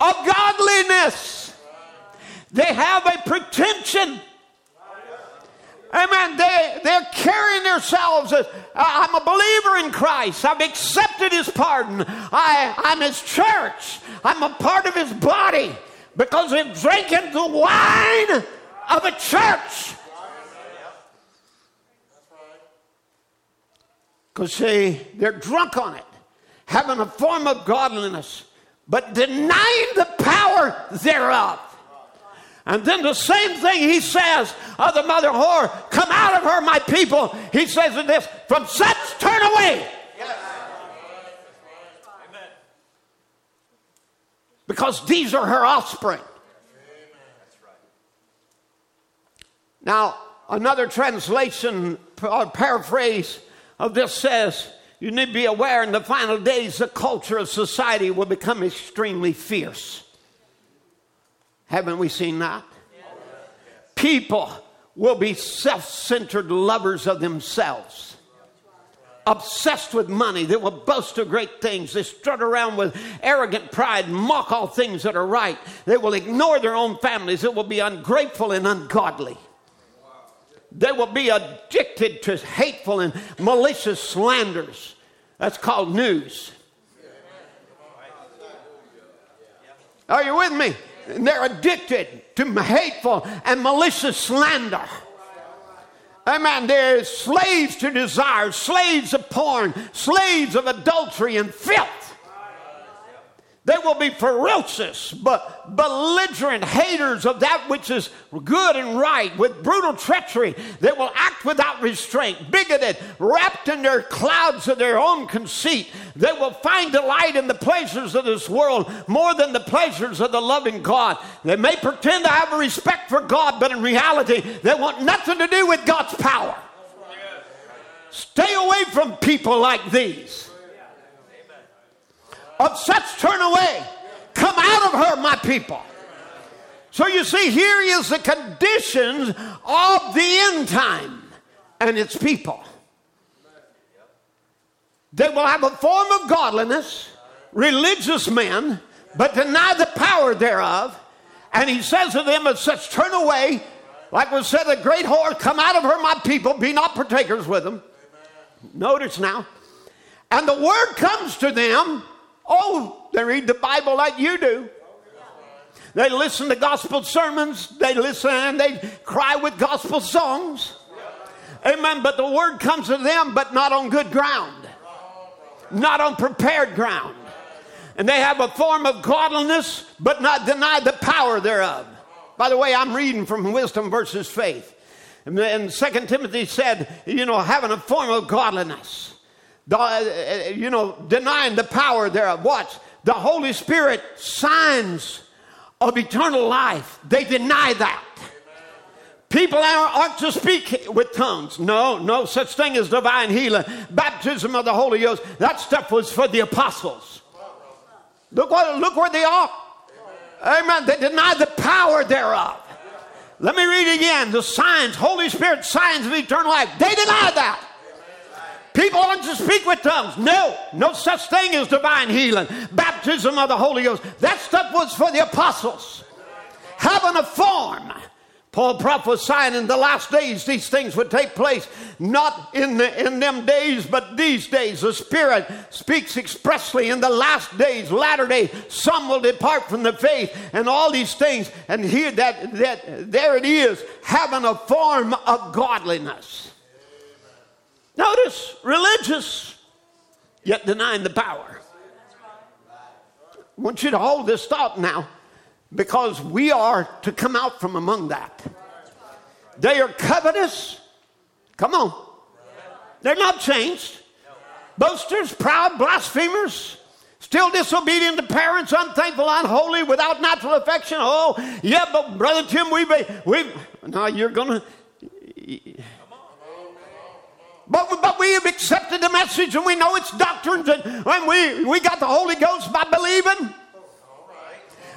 of godliness. They have a pretension. Amen. They're carrying themselves as, I'm a believer in Christ. I've accepted his pardon. I'm his church. I'm a part of his body. Because they've drinking the wine of a church. Because see, they're drunk on it. Having a form of godliness. But denying the power thereof. And then the same thing he says of the mother whore, come out of her, my people. He says in this, from such turn away. Yes. Amen. Because these are her offspring. Amen. That's right. Now, another translation or paraphrase of this says, you need to be aware in the final days, the culture of society will become extremely fierce. Haven't we seen that? Yes. People will be self-centered lovers of themselves. Obsessed with money. They will boast of great things. They strut around with arrogant pride and mock all things that are right. They will ignore their own families. They will be ungrateful and ungodly. They will be addicted to hateful and malicious slanders. That's called news. Are you with me? And they're addicted to hateful and malicious slander. Amen. They're slaves to desire, slaves of porn, slaves of adultery and filth. They will be ferocious, but belligerent haters of that which is good and right, with brutal treachery. They will act without restraint, bigoted, wrapped in their clouds of their own conceit. They will find delight in the pleasures of this world more than the pleasures of the loving God. They may pretend to have a respect for God, but in reality, they want nothing to do with God's power. Stay away from people like these. Of such turn away. Come out of her, my people. So you see, here is the conditions of the end time and its people. They will have a form of godliness, religious men, but deny the power thereof. And he says to them, of such turn away, like was said, a great whore, come out of her, my people, be not partakers with them. Notice now. And the word comes to them. Oh, they read the Bible like you do. They listen to gospel sermons. They listen and they cry with gospel songs. Amen. But the word comes to them, but not on good ground. Not on prepared ground. And they have a form of godliness, but not deny the power thereof. By the way, I'm reading from Wisdom versus Faith. And 2 Timothy said, you know, having a form of godliness. Denying the power thereof. Watch. The Holy Spirit, signs of eternal life. They deny that. People aren't to speak with tongues. No such thing as divine healing. Baptism of the Holy Ghost. That stuff was for the apostles. Look where they are. Amen. They deny the power thereof. Let me read again. The signs, Holy Spirit, signs of eternal life. They deny that. People aren't to speak with tongues. No such thing as divine healing. Baptism of the Holy Ghost. That stuff was for the apostles. Having a form. Paul prophesying in the last days these things would take place, not in them days, but these days. The Spirit speaks expressly in the last days, latter days. Some will depart from the faith and all these things. And here that there it is, having a form of godliness. Amen. Notice, religious, yet denying the power. I want you to hold this thought now, because we are to come out from among that. They are covetous. Come on. They're not changed. Boasters, proud, blasphemers, still disobedient to parents, unthankful, unholy, without natural affection. Oh, yeah, but Brother Tim, But we have accepted the message, and we know its doctrines, and we got the Holy Ghost by believing.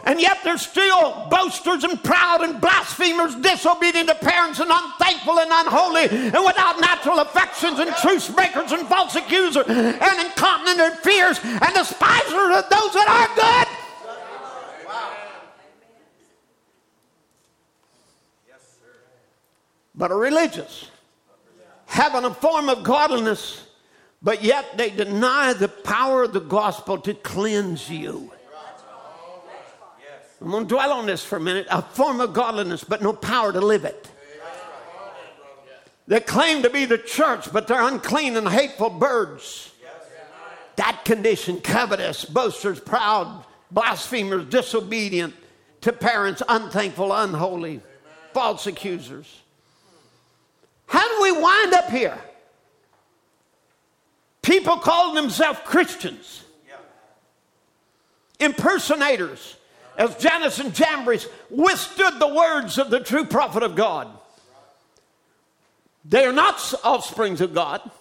And yet they're still boasters and proud and blasphemers, disobedient to parents and unthankful and unholy and without natural affections and truce breakers and false accusers and incontinent and fierce and despisers of those that are good. Wow. But are religious, having a form of godliness, but yet they deny the power of the gospel to cleanse you. I'm going to dwell on this for a minute. A form of godliness, but no power to live it. They claim to be the church, but they're unclean and hateful birds. That condition, covetous, boasters, proud, blasphemers, disobedient to parents, unthankful, unholy, false accusers. How do we wind up here? People calling themselves Christians. Impersonators. As Janus and Jambres withstood the words of the true prophet of God. They are not offsprings of God.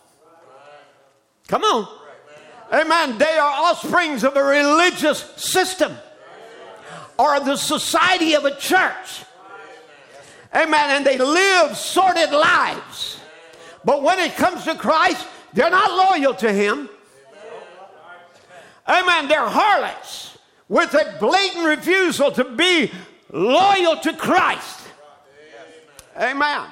Come on. Amen. They are offsprings of a religious system or the society of a church. Amen. And they live sordid lives. But when it comes to Christ, they're not loyal to him. Amen. They're harlots, with a blatant refusal to be loyal to Christ. Amen.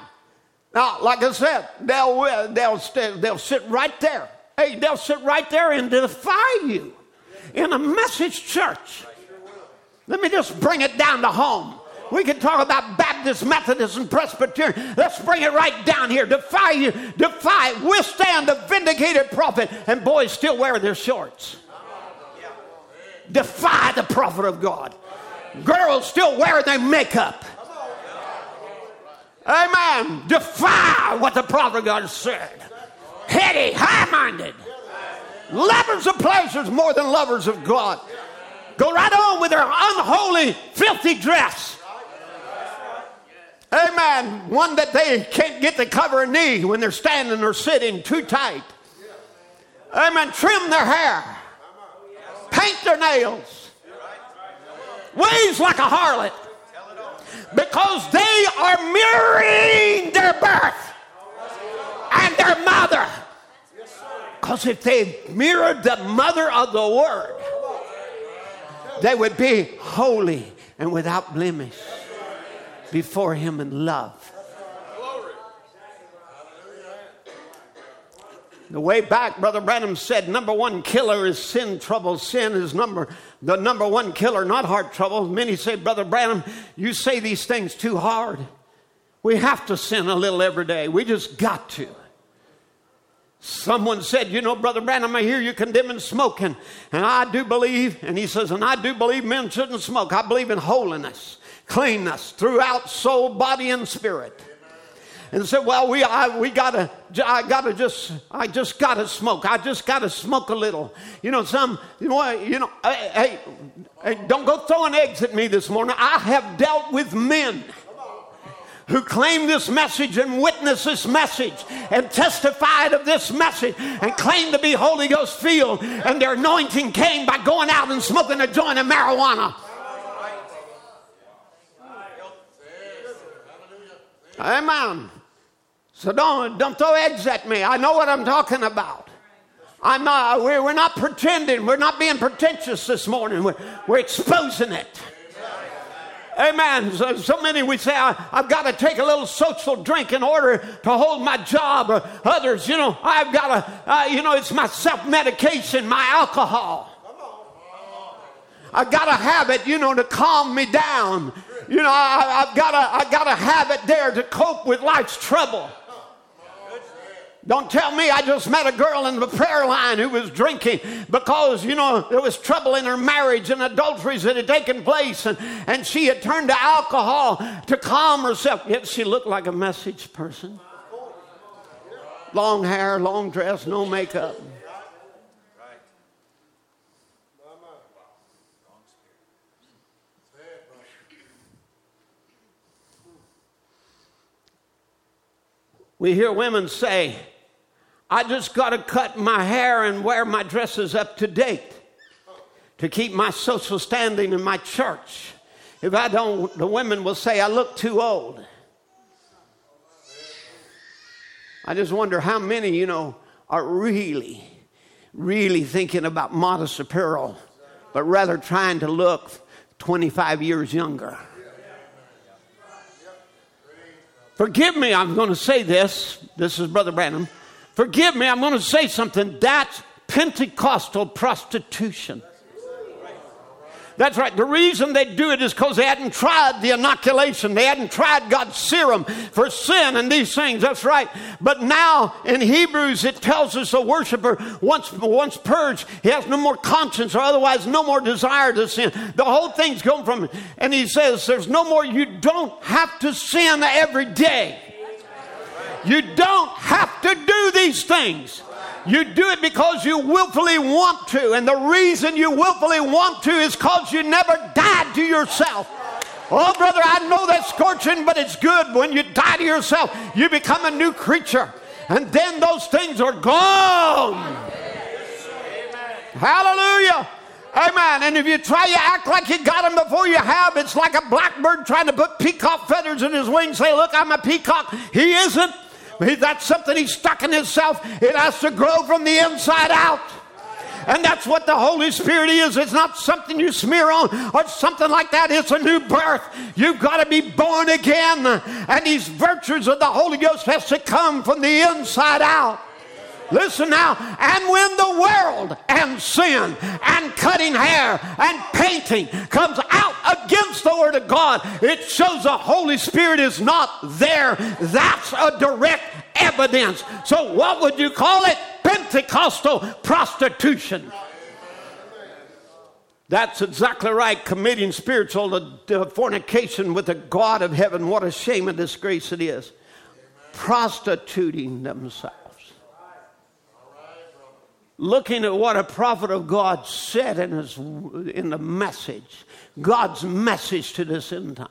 Now, like I said, they'll sit right there. Hey, they'll sit right there and defy you in a message church. Let me just bring it down to home. We can talk about Baptist, Methodist, and Presbyterian. Let's bring it right down here. Defy you. Defy. Withstand the vindicated prophet. And boys still wear their shorts. Defy the prophet of God. Girls still wear their makeup. Amen. Defy what the prophet of God said. Heady, high-minded. Lovers of pleasures more than lovers of God. Go right on with their unholy, filthy dress. Amen. One that they can't get to cover a knee when they're standing or sitting too tight. Amen. Trim their hair. Paint their nails, waves like a harlot, because they are mirroring their birth and their mother. Because if they mirrored the mother of the word, they would be holy and without blemish before him in love. The way back, Brother Branham said, number one killer is sin trouble. Sin is the number one killer, not heart trouble. Many say, Brother Branham, you say these things too hard. We have to sin a little every day. We just got to. Someone said, you know, Brother Branham, I hear you condemning smoking. And I do believe, and he says, and I do believe men shouldn't smoke. I believe in holiness, cleanness throughout soul, body, and spirit. And said, well, I just gotta smoke. I just gotta smoke a little. You know, hey, don't go throwing eggs at me this morning. I have dealt with men who claim this message and witness this message and testified of this message and claim to be Holy Ghost filled, and their anointing came by going out and smoking a joint of marijuana. Amen. So don't throw eggs at me. I know what I'm talking about. We're not pretending. We're not being pretentious this morning. We're exposing it. Amen. So many we say, I've got to take a little social drink in order to hold my job, or others, I've got to, it's my self-medication, my alcohol. I got to have it, to calm me down. I've got to have it there to cope with life's trouble. Don't tell me I just met a girl in the prayer line who was drinking because, there was trouble in her marriage and adulteries that had taken place, and she had turned to alcohol to calm herself. Yet she looked like a message person. Long hair, long dress, no makeup. We hear women say, I just got to cut my hair and wear my dresses up to date to keep my social standing in my church. If I don't, the women will say, I look too old. I just wonder how many, are really, really thinking about modest apparel, but rather trying to look 25 years younger. Forgive me, I'm going to say this. This is Brother Branham. Forgive me, I'm going to say something. That's Pentecostal prostitution. That's right. The reason they do it is because they hadn't tried the inoculation. They hadn't tried God's serum for sin and these things. That's right. But now in Hebrews, it tells us a worshiper, once purged, he has no more conscience or otherwise no more desire to sin. The whole thing's gone from it. And he says, there's no more. You don't have to sin every day. You don't have to do these things. You do it because you willfully want to. And the reason you willfully want to is because you never died to yourself. Oh, brother, I know that's scorching, but it's good. When you die to yourself, you become a new creature. And then those things are gone. Hallelujah. Amen. And if you try to act like you got them before you have, it's like a blackbird trying to put peacock feathers in his wings. Say, look, I'm a peacock. He isn't. That's something he's stuck in himself. It has to grow from the inside out. And that's what the Holy Spirit is. It's not something you smear on or something like that. It's a new birth. You've got to be born again. And these virtues of the Holy Ghost has to come from the inside out. Listen now, and when the world and sin and cutting hair and painting comes out against the Word of God, it shows the Holy Spirit is not there. That's a direct evidence. So what would you call it? Pentecostal prostitution. That's exactly right, committing spiritual fornication with the God of heaven. What a shame and disgrace it is. Prostituting themselves. Looking at what a prophet of God said in the message, God's message to this end time,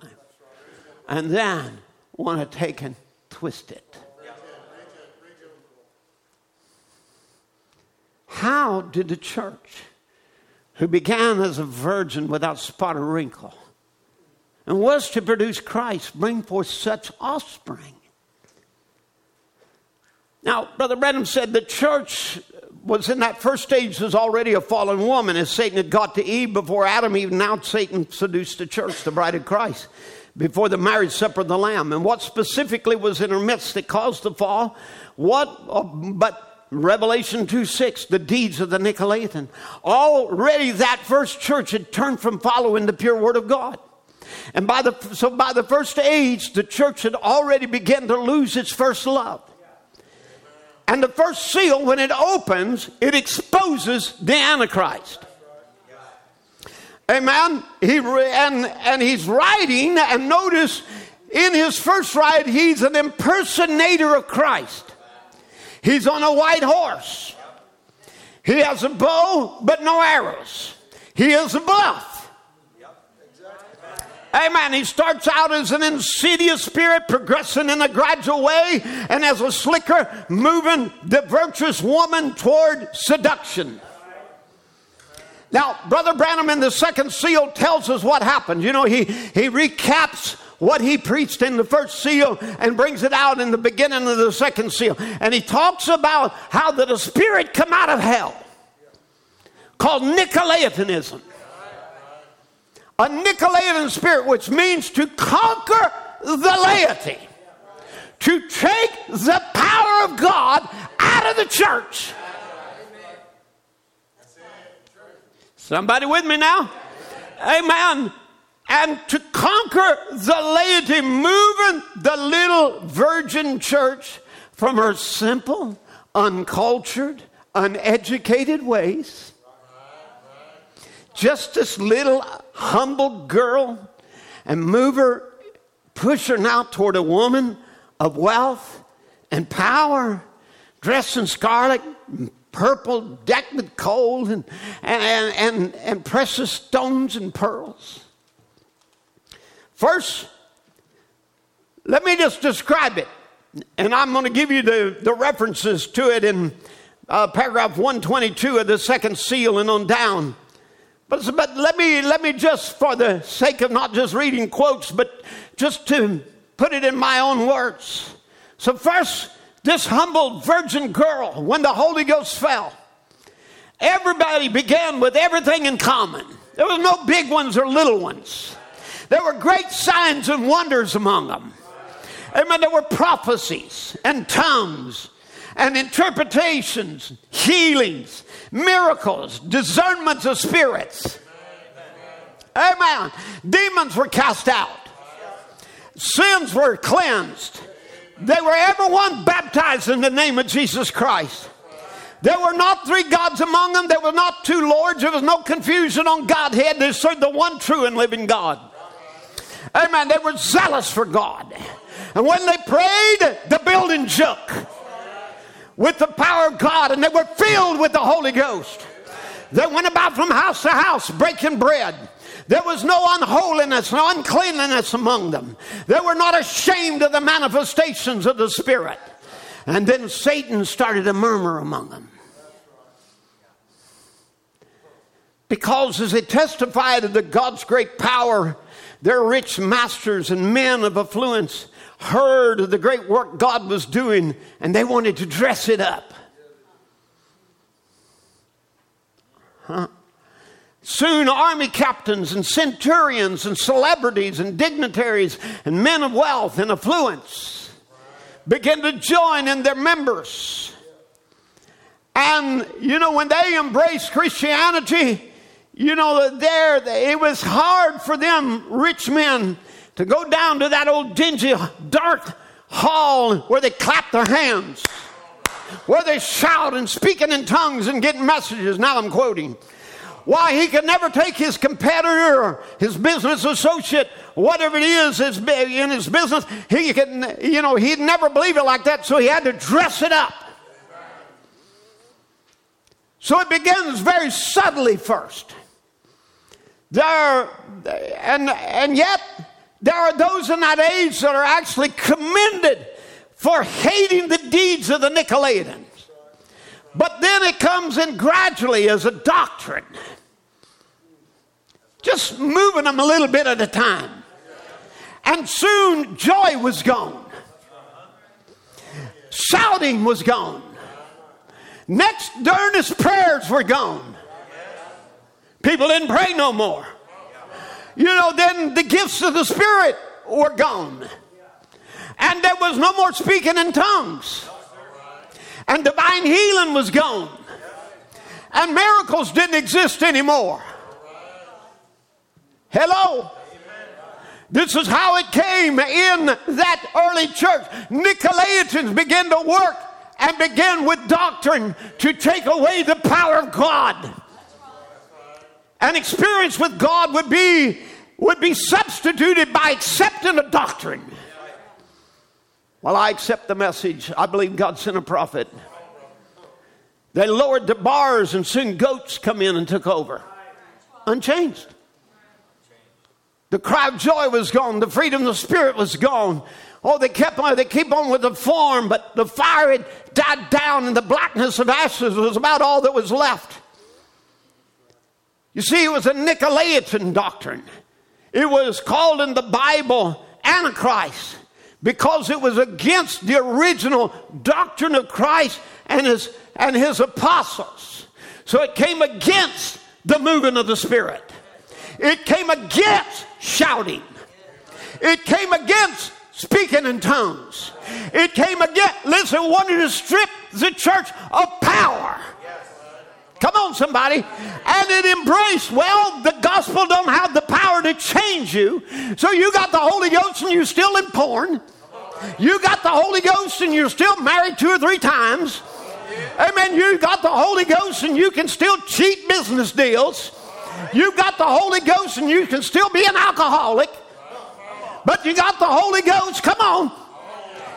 and then want to take and twist it. How did the church, who began as a virgin without spot or wrinkle, and was to produce Christ, bring forth such offspring? Now, Brother Branham said the church was in that first stage was already a fallen woman. As Satan had got to Eve before Adam, even now Satan seduced the church, the bride of Christ, before the marriage supper of the Lamb. And what specifically was in her midst that caused the fall? But Revelation 2:6, the deeds of the Nicolaitan. Already that first church had turned from following the pure word of God. And by the first age, the church had already begun to lose its first love. And the first seal, when it opens, it exposes the Antichrist. Amen. And he's writing, and notice in his first ride, he's an impersonator of Christ. He's on a white horse. He has a bow, but no arrows. He is a bluff. Amen. He starts out as an insidious spirit, progressing in a gradual way, and as a slicker, moving the virtuous woman toward seduction. Now, Brother Branham in the second seal tells us what happened. He recaps what he preached in the first seal and brings it out in the beginning of the second seal. And he talks about how that a spirit come out of hell called Nicolaitanism. a Nicolaitan spirit, which means to conquer the laity, to take the power of God out of the church. Somebody with me now? Amen. And to conquer the laity, moving the little virgin church from her simple, uncultured, uneducated ways. Just this little humble girl, and move her, push her now toward a woman of wealth and power, dressed in scarlet, purple, decked with gold and precious stones and pearls. First, let me just describe it, and I'm going to give you the references to it in paragraph 122 of the second seal and on down. But let me just, for the sake of not just reading quotes, but just to put it in my own words. So first, this humble virgin girl, when the Holy Ghost fell, everybody began with everything in common. There were no big ones or little ones. There were great signs and wonders among them. Amen. There were prophecies and tongues and interpretations, healings, miracles, discernments of spirits. Amen. Demons were cast out. Sins were cleansed. They were everyone baptized in the name of Jesus Christ. There were not three gods among them. There were not two lords. There was no confusion on Godhead. They served the one true and living God. Amen. They were zealous for God. And when they prayed, the building shook with the power of God, and they were filled with the Holy Ghost. They went about from house to house, breaking bread. There was no unholiness, no uncleanliness among them. They were not ashamed of the manifestations of the Spirit. And then Satan started to murmur among them, because as they testified of the God's great power, their rich masters and men of affluence heard of the great work God was doing, and they wanted to dress it up. Soon army captains and centurions and celebrities and dignitaries and men of wealth and affluence began to join in their members. And, you know, when they embraced Christianity, you know, it was hard for them, rich men, to go down to that old dingy, dark hall where they clap their hands, where they shout and speaking in tongues and getting messages. Now I'm quoting. Why, he could never take his competitor or his business associate, whatever it is in his business. He could, you know, he'd never believe it like that, so he had to dress it up. So it begins very subtly first. And yet, there are those in that age that are actually commended for hating the deeds of the Nicolaitans. But then it comes in gradually as a doctrine, just moving them a little bit at a time. And soon joy was gone. Shouting was gone. Next, earnest prayers were gone. People didn't pray no more. You know, then the gifts of the Spirit were gone. And there was no more speaking in tongues. And divine healing was gone. And miracles didn't exist anymore. Hello. This is how it came in that early church. Nicolaitans began to work and began with doctrine to take away the power of God. An experience with God would be substituted by accepting a doctrine. Well, I accept the message. I believe God sent a prophet. They lowered the bars, and soon goats come in and took over. Unchanged. The cry of joy was gone. The freedom of the Spirit was gone. Oh, they keep on with the form, but the fire had died down, and the blackness of ashes was about all that was left. You see, it was a Nicolaitan doctrine. It was called in the Bible Antichrist, because it was against the original doctrine of Christ and his apostles. So it came against the moving of the Spirit. It came against shouting. It came against speaking in tongues. It came against, listen, wanted to strip the church of power. Come on, somebody. And it embraced, well, the gospel don't have the power to change you. So you got the Holy Ghost and you're still in porn. You got the Holy Ghost and you're still married 2 or 3 times. Amen. You got the Holy Ghost and you can still cheat business deals. You got the Holy Ghost and you can still be an alcoholic. But you got the Holy Ghost. Come on.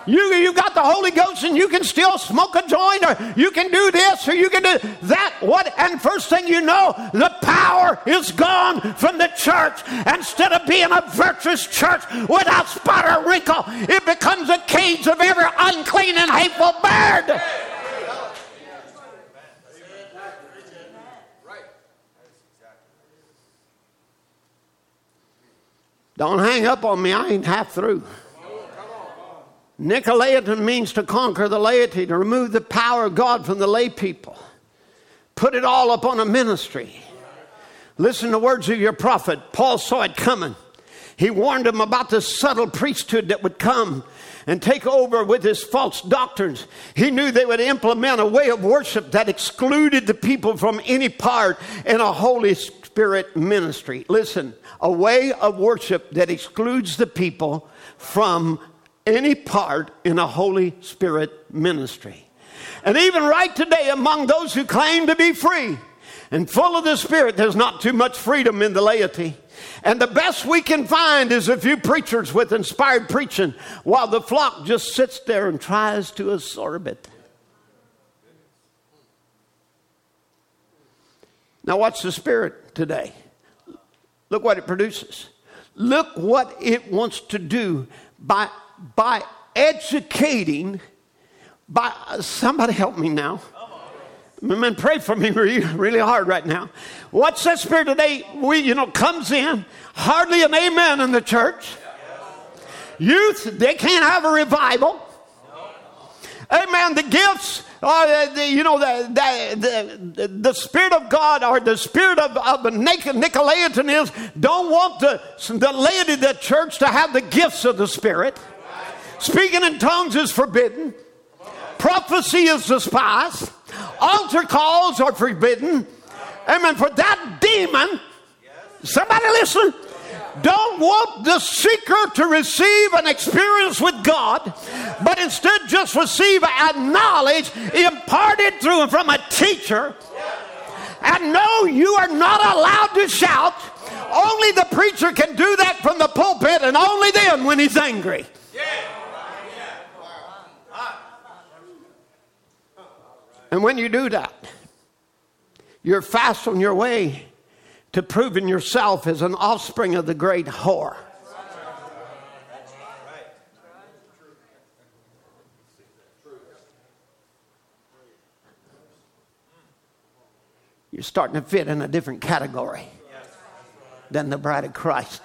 You got the Holy Ghost and you can still smoke a joint, or you can do this, or you can do that. What? And first thing you know, the power is gone from the church. Instead of being a virtuous church without spot or wrinkle, it becomes a cage of every unclean and hateful bird. Don't hang up on me. I ain't half through. Nicolaitan means to conquer the laity, to remove the power of God from the lay people. Put it all upon a ministry. Listen to words of your prophet. Paul saw it coming. He warned him about the subtle priesthood that would come and take over with his false doctrines. He knew they would implement a way of worship that excluded the people from any part in a Holy Spirit ministry. Listen, a way of worship that excludes the people from any part in a Holy Spirit ministry. And even right today, among those who claim to be free and full of the Spirit, there's not too much freedom in the laity. And the best we can find is a few preachers with inspired preaching, while the flock just sits there and tries to absorb it. Now watch the Spirit today. Look what it produces. Look what it wants to do by educating, by somebody help me now. Man, pray for me really hard right now. What's that spirit today? Comes in, hardly an amen in the church. Youth, they can't have a revival. Amen. The gifts, the Spirit of God, or the spirit of Nicolaitanism, don't want the laity, the church, to have the gifts of the Spirit. Speaking in tongues is forbidden. Prophecy is despised. Altar calls are forbidden. Amen. For that demon, somebody listen, don't want the seeker to receive an experience with God, but instead just receive a knowledge imparted through and from a teacher. And no, you are not allowed to shout. Only the preacher can do that from the pulpit, and only then when he's angry. And when you do that, you're fast on your way to proving yourself as an offspring of the great whore. You're starting to fit in a different category than the bride of Christ.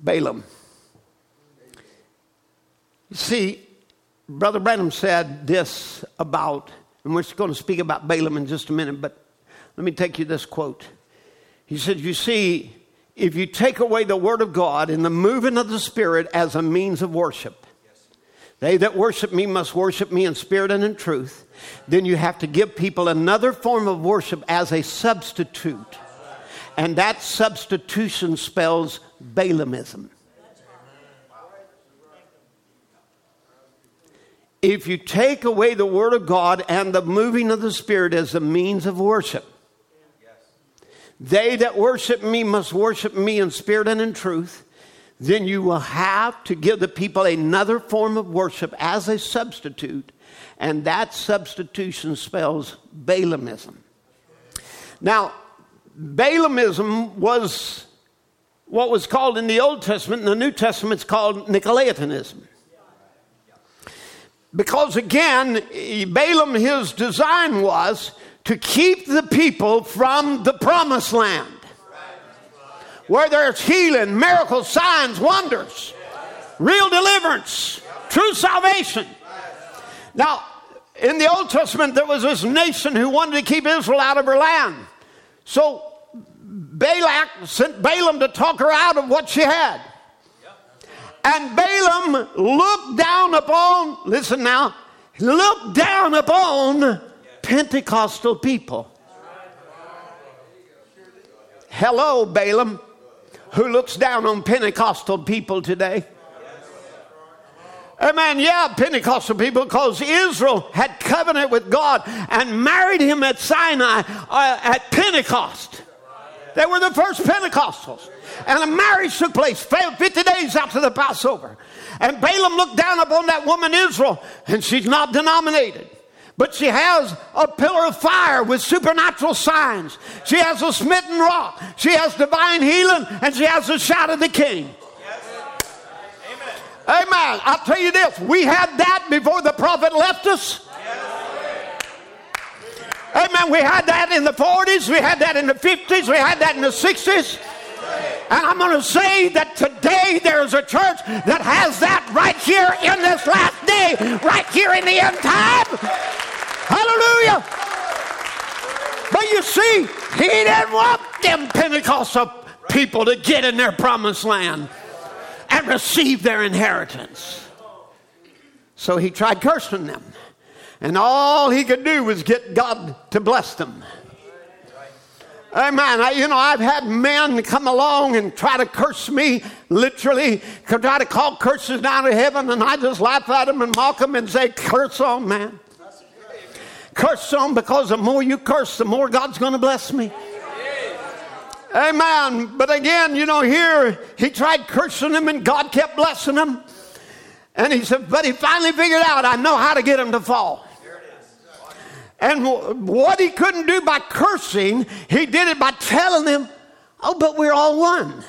Balaam. You see, Brother Branham said this about, and we're going to speak about Balaam in just a minute, but let me take you this quote. He said, you see, if you take away the word of God and the moving of the Spirit as a means of worship, they that worship me must worship me in spirit and in truth, then you have to give people another form of worship as a substitute. And that substitution spells Balaamism. If you take away the word of God and the moving of the Spirit as a means of worship, they that worship me must worship me in spirit and in truth, then you will have to give the people another form of worship as a substitute, and that substitution spells Balaamism. Now, Balaamism was what was called in the Old Testament, and the New Testament's called Nicolaitanism. Because again, Balaam, his design was to keep the people from the promised land, where there's healing, miracles, signs, wonders, real deliverance, true salvation. Now, In the Old Testament, there was this nation who wanted to keep Israel out of her land. So Balak sent Balaam to talk her out of what she had. And Balaam looked down upon, listen now, looked down upon Pentecostal people. Hello, Balaam, who looks down on Pentecostal people today. Amen. Yeah, Pentecostal people, because Israel had covenant with God and married him at Sinai at Pentecost. They were the first Pentecostals. And a marriage took place 50 days after the Passover. And Balaam looked down upon that woman Israel, and she's not denominated. But she has a pillar of fire with supernatural signs. She has a smitten rock. She has divine healing, and she has the shout of the King. Amen. I'll tell you this. We had that before the prophet left us. Amen. We had that in the 40s. We had that in the 50s. We had that in the 60s. And I'm going to say that today there is a church that has that right here in this last day, right here in the end time. Hallelujah. But you see, he didn't want them Pentecostal people to get in their promised land and receive their inheritance. So he tried cursing them. And all he could do was get God to bless them. Amen. I've had men come along and try to curse me, literally, try to call curses down to heaven, and I just laugh at them and mock them and say, curse on, man. Curse on, because the more you curse, the more God's going to bless me. Amen. But again, here he tried cursing them and God kept blessing them. And he said, but he finally figured out, I know how to get them to fall. And what he couldn't do by cursing, he did it by telling them, oh, but we're all one.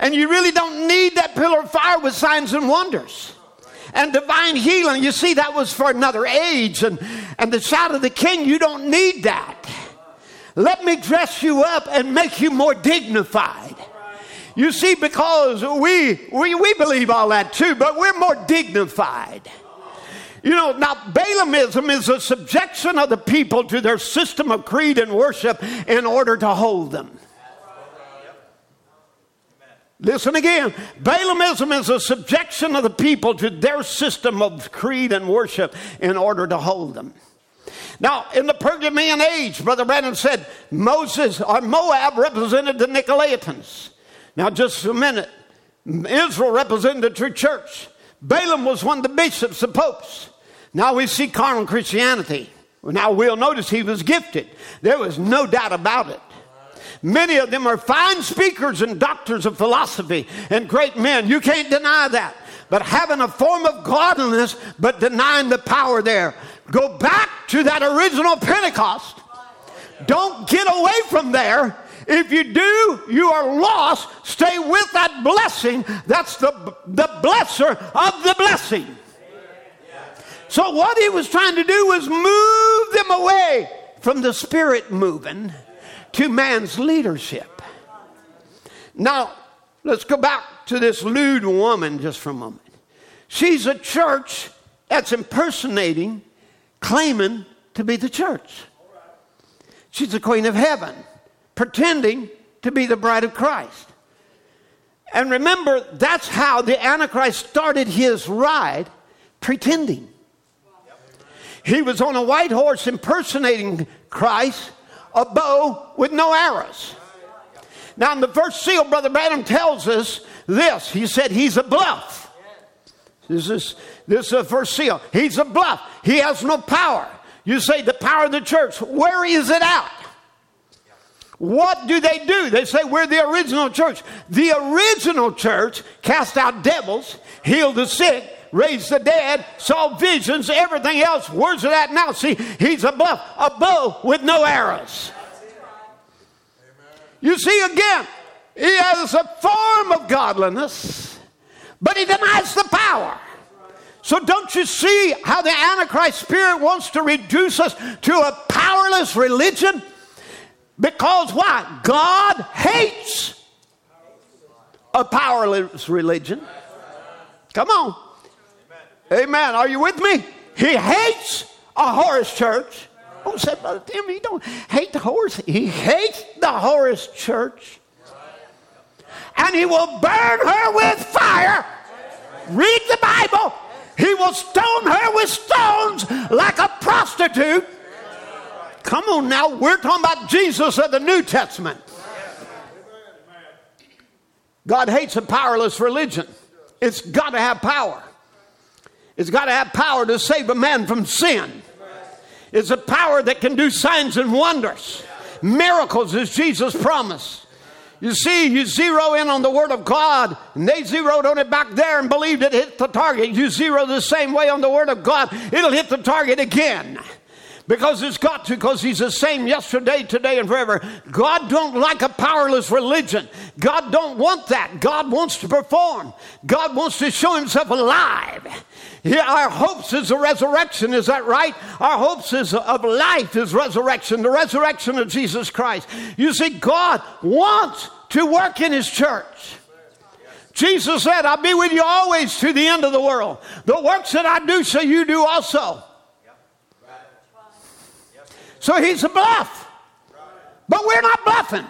And you really don't need that pillar of fire with signs and wonders and divine healing. You see, that was for another age. And the shout of the King, you don't need that. Let me dress you up and make you more dignified. You see, because we believe all that too, but we're more dignified. Now Balaamism is a subjection of the people to their system of creed and worship in order to hold them. Listen again. Balaamism is a subjection of the people to their system of creed and worship in order to hold them. Now, in the Pergamean age, Brother Branham said, Moab represented the Nicolaitans. Now, just a minute. Israel represented the true church. Balaam was one of the bishops, the popes. Now we see carnal Christianity. Now we'll notice he was gifted. There was no doubt about it. Many of them are fine speakers and doctors of philosophy and great men. You can't deny that. But having a form of godliness, but denying the power there. Go back to that original Pentecost. Don't get away from there. If you do, you are lost. Stay with that blessing. That's the blesser of the blessing. So what he was trying to do was move them away from the Spirit moving to man's leadership. Now, let's go back to this lewd woman just for a moment. She's a church that's impersonating, claiming to be the church. She's the queen of heaven, pretending to be the bride of Christ. And remember, that's how the Antichrist started his ride, pretending. He was on a white horse impersonating Christ, a bow with no arrows. Now, in the first seal, Brother Branham tells us this. He said he's a bluff. This is the first seal. He's a bluff. He has no power. You say the power of the church. Where is it at? What do? They say we're the original church. The original church cast out devils, healed the sick, raised the dead, saw visions, everything else. Where's it at now? See, he's a bluff, a bow with no arrows. You see again, he has a form of godliness, but he denies the power. So don't you see how the Antichrist spirit wants to reduce us to a powerless religion? Because why? God hates a powerless religion. Come on. Amen. Are you with me? He hates a horse church. Oh, say, Brother Tim, he don't hate the horse. He hates the horse church. And he will burn her with fire. Read the Bible. He will stone her with stones like a prostitute. Come on now, we're talking about Jesus of the New Testament. God hates a powerless religion. It's got to have power. It's got to have power to save a man from sin. It's a power that can do signs and wonders. Miracles is Jesus' promise. You see, you zero in on the Word of God, and they zeroed on it back there and believed it hit the target. You zero the same way on the Word of God, it'll hit the target again. Because it's got to, because he's the same yesterday, today, and forever. God don't like a powerless religion. God don't want that. God wants to perform. God wants to show himself alive. Our hopes is the resurrection. Is that right? Our hopes is of life is resurrection. The resurrection of Jesus Christ. You see, God wants to work in his church. Jesus said, I'll be with you always to the end of the world. The works that I do, so you do also. So he's a bluff. But we're not bluffing.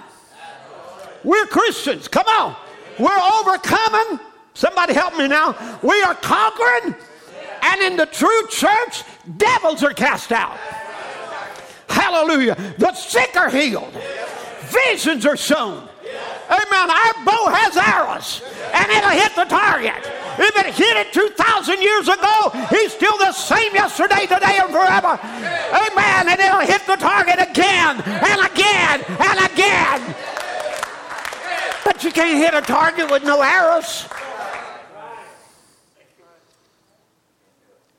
We're Christians. Come on. We're overcoming. Somebody help me now. We are conquering. And in the true church, devils are cast out. Hallelujah. The sick are healed. Visions are shown. Amen. Our bow has arrows. And it'll hit the target. If it hit it 2,000 years ago, he's still the same yesterday, today, and forever. Amen. And it'll hit the target again and again and again. But you can't hit a target with no arrows.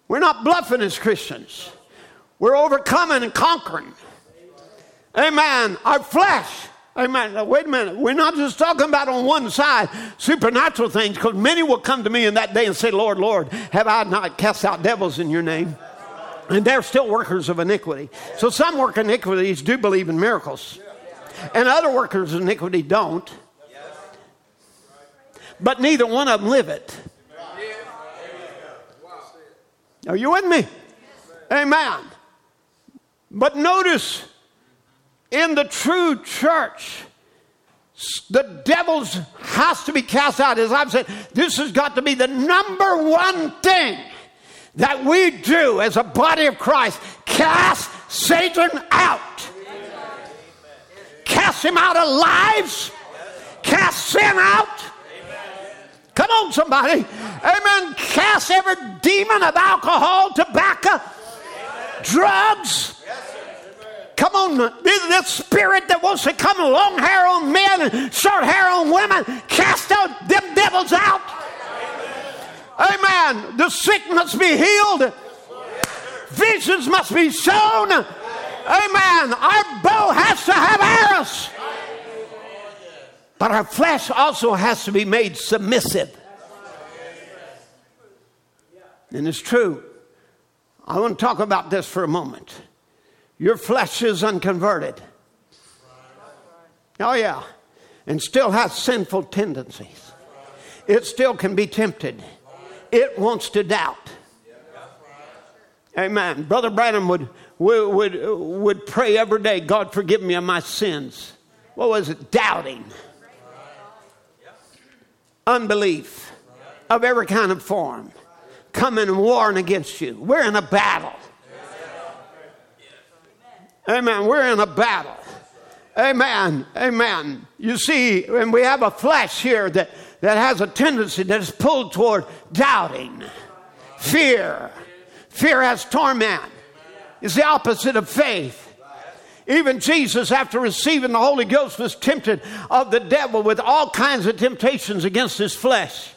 We're not bluffing as Christians. We're overcoming and conquering. Amen. Our flesh. Amen. Now, wait a minute. We're not just talking about on one side supernatural things, because many will come to me in that day and say, Lord, Lord, have I not cast out devils in your name? And they're still workers of iniquity. So some work iniquities do believe in miracles. And other workers of iniquity don't. But neither one of them live it. Are you with me? Amen. But notice, in the true church, the devil has to be cast out. As I've said, this has got to be the number one thing that we do as a body of Christ. Cast Satan out. Cast him out of lives. Cast sin out. Come on, somebody. Amen. Cast every demon of alcohol, tobacco, drugs. Come on, this spirit that wants to come long hair on men and short hair on women, cast out them devils out. Amen. The sick must be healed. Visions must be shown. Amen. Our bow has to have arrows. But our flesh also has to be made submissive. And it's true. I want to talk about this for a moment. Your flesh is unconverted. Oh, yeah. And still has sinful tendencies. It still can be tempted. It wants to doubt. Amen. Brother Branham would pray every day, God, forgive me of my sins. What was it? Doubting. Unbelief of every kind of form. Coming and warring against you. We're in a battle. Amen. We're in a battle. Amen. Amen. You see, and we have a flesh here that has a tendency that is pulled toward doubting. Fear. Fear has torment. It's the opposite of faith. Even Jesus, after receiving the Holy Ghost, was tempted of the devil with all kinds of temptations against his flesh.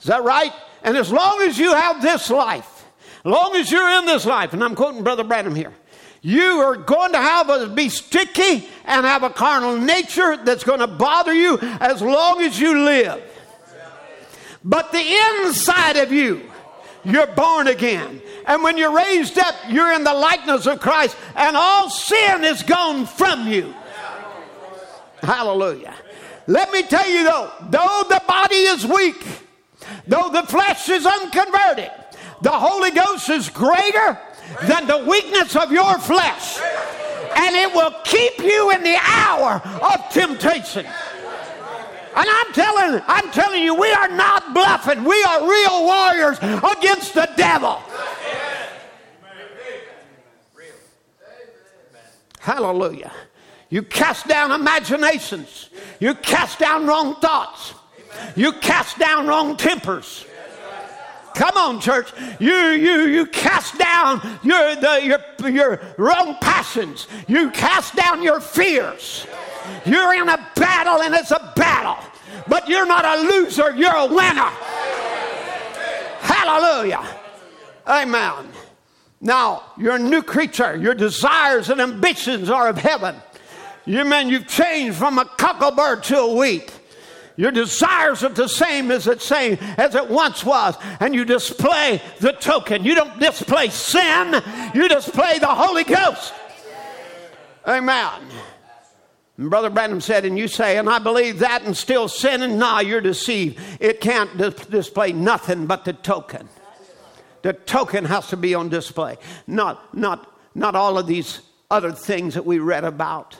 Is that right? And as long as you have this life, as long as you're in this life, and I'm quoting Brother Branham here, you are going to be sticky and have a carnal nature that's going to bother you as long as you live. But the inside of you, you're born again. And when you're raised up, you're in the likeness of Christ. And all sin is gone from you. Hallelujah. Let me tell you though the body is weak, though the flesh is unconverted, The Holy Ghost is greater than the weakness of your flesh, and it will keep you in the hour of temptation. And I'm telling you, we are not bluffing. We are real warriors against the devil. Hallelujah. You cast down imaginations. You cast down wrong thoughts. You cast down wrong tempers. Come on, church. You cast down your wrong passions. You cast down your fears. You're in a battle, and it's a battle. But you're not a loser. You're a winner. Hallelujah. Amen. Now, you're a new creature. Your desires and ambitions are of heaven. You mean you've changed from a cocklebird to a wheat. Your desires are the same as it once was. And you display the token. You don't display sin. You display the Holy Ghost. Amen. And Brother Branham said, and you say, and I believe that and still sinning. Nah, you're deceived. It can't display nothing but the token. The token has to be on display. Not all of these other things that we read about.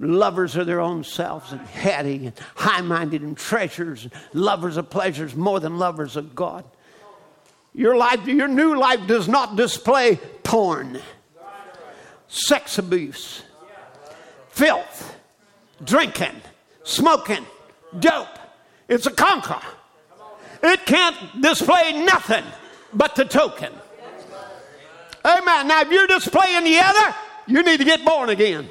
Lovers of their own selves and heady and high-minded and treasures, and lovers of pleasures more than lovers of God. Your new life does not display porn, sex abuse, filth, drinking, smoking, dope. It's a conquer. It can't display nothing but the token. Amen. Now, if you're displaying the other, you need to get born again.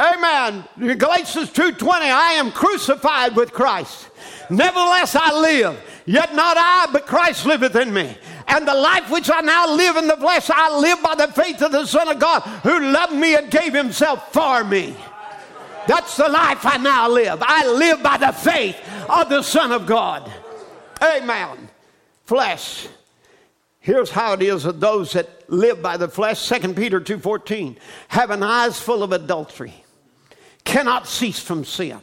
Amen. Galatians 2:20, I am crucified with Christ. Nevertheless, I live. Yet not I, but Christ liveth in me. And the life which I now live in the flesh, I live by the faith of the Son of God, who loved me and gave himself for me. That's the life I now live. I live by the faith of the Son of God. Amen. Flesh. Here's how it is of those that live by the flesh. 2 Peter 2:14, having eyes full of adultery, cannot cease from sin,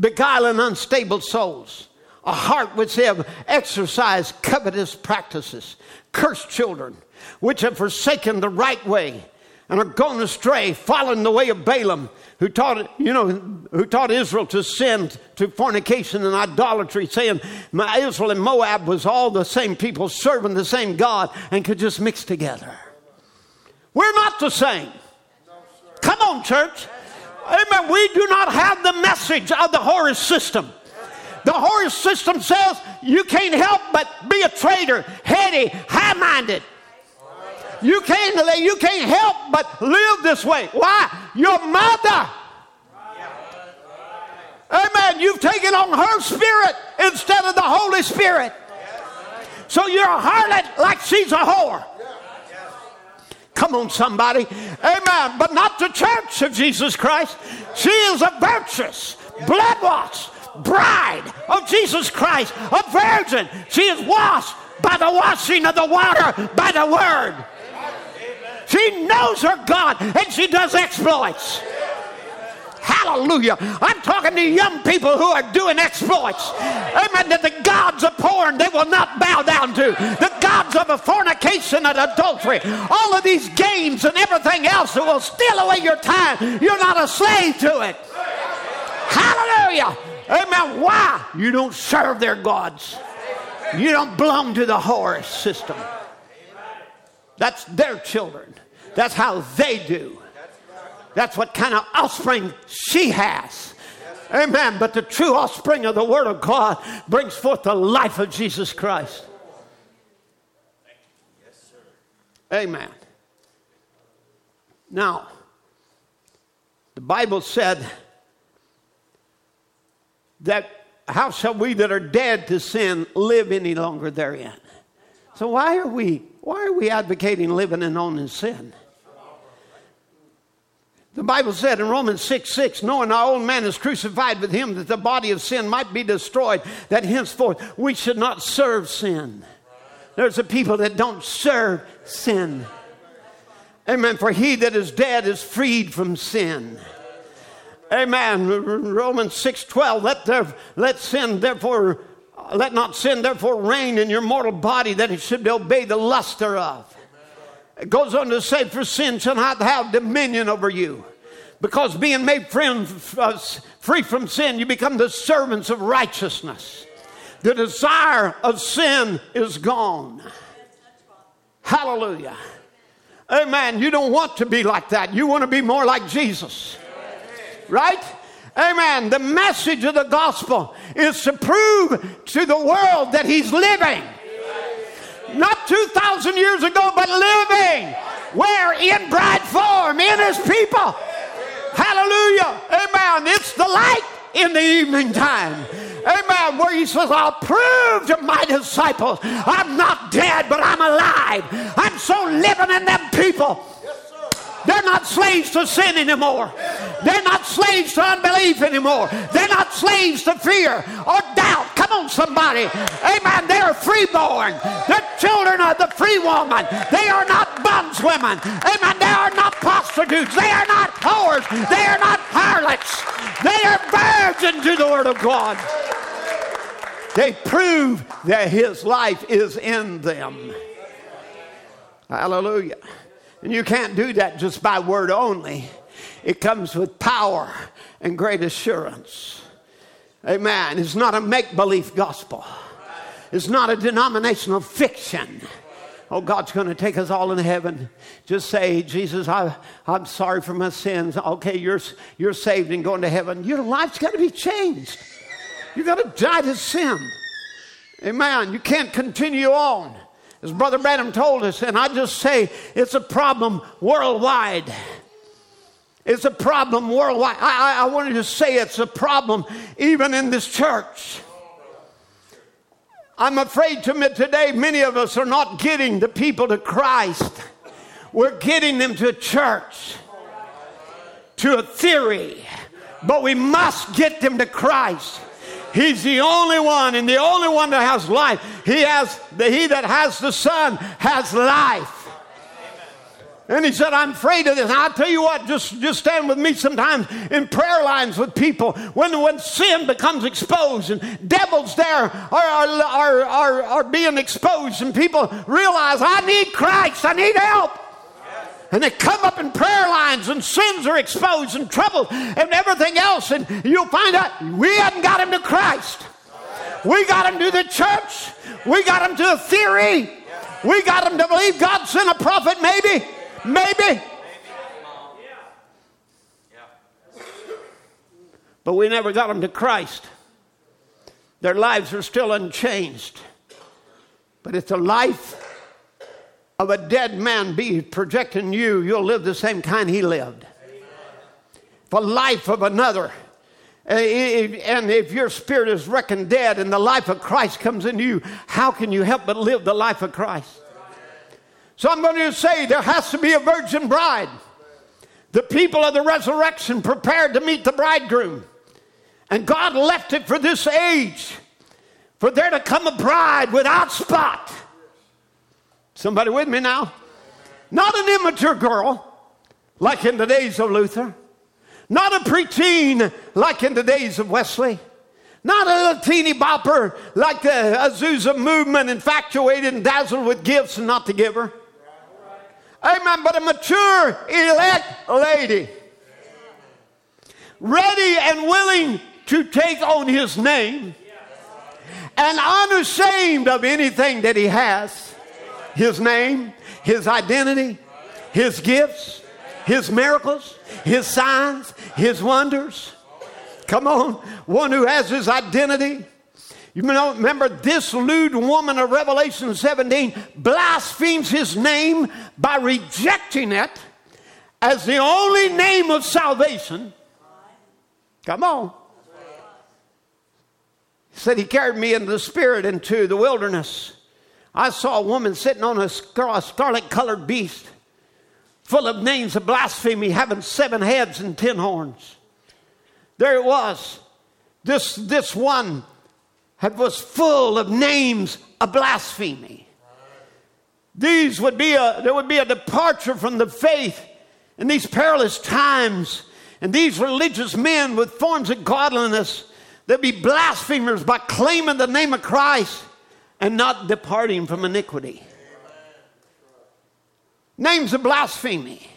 beguiling unstable souls, a heart which have exercised covetous practices, cursed children, which have forsaken the right way and are gone astray, following the way of Balaam, who taught Israel to sin to fornication and idolatry, saying Israel and Moab was all the same people serving the same God and could just mix together. We're not the same. Come on, church. Amen. We do not have the message of the Horus system. The Horus system says you can't help but be a traitor, heady, high-minded. You can't help but live this way. Why? Your mother. Amen. You've taken on her spirit instead of the Holy Spirit. So you're a harlot like she's a whore. Come on, somebody. Amen. But not the church of Jesus Christ. She is a virtuous, blood-washed bride of Jesus Christ, a virgin. She is washed by the washing of the water, by the word. She knows her God, and she does exploits. Hallelujah. I'm talking to young people who are doing exploits. Amen. That the gods of porn, they will not bow down to. The gods of fornication and adultery. All of these games and everything else that will steal away your time. You're not a slave to it. Hallelujah. Amen. Why? You don't serve their gods. You don't belong to the Horus system. That's their children. That's how they do. That's what kind of offspring she has. Amen. But the true offspring of the Word of God brings forth the life of Jesus Christ. Amen. Now, the Bible said that how shall we that are dead to sin live any longer therein? So why are we advocating living and owning sin? The Bible said in Romans 6:6, knowing our old man is crucified with him, that the body of sin might be destroyed, that henceforth we should not serve sin. There's a people that don't serve sin. Amen. For he that is dead is freed from sin. Amen. Romans 6:12, let sin therefore Let not sin therefore reign in your mortal body, that it should obey the lust thereof. It goes on to say, for sin shall not have dominion over you. Because being made free from sin, you become the servants of righteousness. The desire of sin is gone. Hallelujah. Amen. You don't want to be like that. You want to be more like Jesus. Right? Amen. The message of the gospel is to prove to the world that he's living. Not 2,000 years ago, but living. Where? In bride form, in his people. Hallelujah. Amen. It's the light in the evening time. Amen. Where he says, I'll prove to my disciples I'm not dead, but I'm alive. I'm so living in them people. They're not slaves to sin anymore. They're not slaves to unbelief anymore. They're not slaves to fear or doubt. Come on, somebody. Amen. They are freeborn. They're children of the free woman. They are not bondswomen. Amen. They are not prostitutes. They are not whores. They are not harlots. They are virgins to the word of God. They prove that his life is in them. Hallelujah. And you can't do that just by word only. It comes with power and great assurance. Amen. It's not a make-believe gospel. It's not a denominational fiction. Oh, God's going to take us all in heaven. Just say, Jesus, I'm sorry for my sins. Okay, you're saved and going to heaven. Your life's got to be changed. You've got to die to sin. Amen. You can't continue on. As Brother Branham told us, and I just say it's a problem worldwide. It's a problem worldwide. I wanted to say it's a problem even in this church. I'm afraid to admit today many of us are not getting the people to Christ. We're getting them to a church, to a theory. But we must get them to Christ. He's the only one, and the only one that has life. He that has the Son has life. Amen. And he said, I'm afraid of this. And I'll tell you what, just stand with me sometimes in prayer lines with people. When sin becomes exposed and devils there are being exposed, and people realize, I need Christ, I need help. And they come up in prayer lines, and sins are exposed and troubled and everything else. And you'll find out we hadn't got him to Christ. We got him to the church. We got him to a theory. We got him to believe God sent a prophet, maybe. Maybe. But we never got him to Christ. Their lives are still unchanged. But it's a life of a dead man be projecting you'll live the same kind he lived. Amen. For life of another. And if your spirit is reckoned dead and the life of Christ comes into you, how can you help but live the life of Christ? So I'm going to say there has to be a virgin bride. The people of the resurrection prepared to meet the bridegroom. And God left it for this age, for there to come a bride without spot. Somebody with me now? Not an immature girl, like in the days of Luther. Not a preteen, like in the days of Wesley. Not a little teeny bopper, like the Azusa movement, infatuated and dazzled with gifts and not the giver. Amen. But a mature, elect lady, ready and willing to take on his name, and unashamed of anything that he has. His name, his identity, his gifts, his miracles, his signs, his wonders. Come on, one who has his identity. You know, remember this lewd woman of Revelation 17 blasphemes his name by rejecting it as the only name of salvation. Come on. He said, he carried me in the spirit into the wilderness. I saw a woman sitting on a scarlet-colored beast full of names of blasphemy, having 7 heads and 10 horns. There it was. This one was full of names of blasphemy. These would be there would be a departure from the faith in these perilous times. And these religious men with forms of godliness There'll be blasphemers by claiming the name of Christ and not departing from iniquity. Names of blasphemy.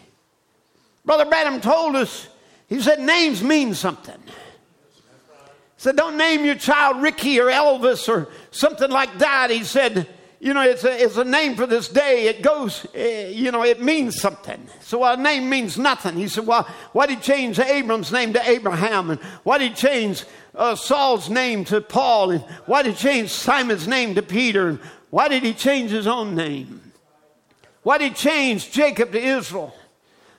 Brother Branham told us, he said names mean something. He said, don't name your child Ricky or Elvis or something like that. He said, you know, it's a name for this day. It goes, you know, it means something. So our name means nothing. He said, well, why did he change Abram's name to Abraham? And why did he change Saul's name to Paul? And why did he change Simon's name to Peter? And why did he change his own name? Why did he change Jacob to Israel?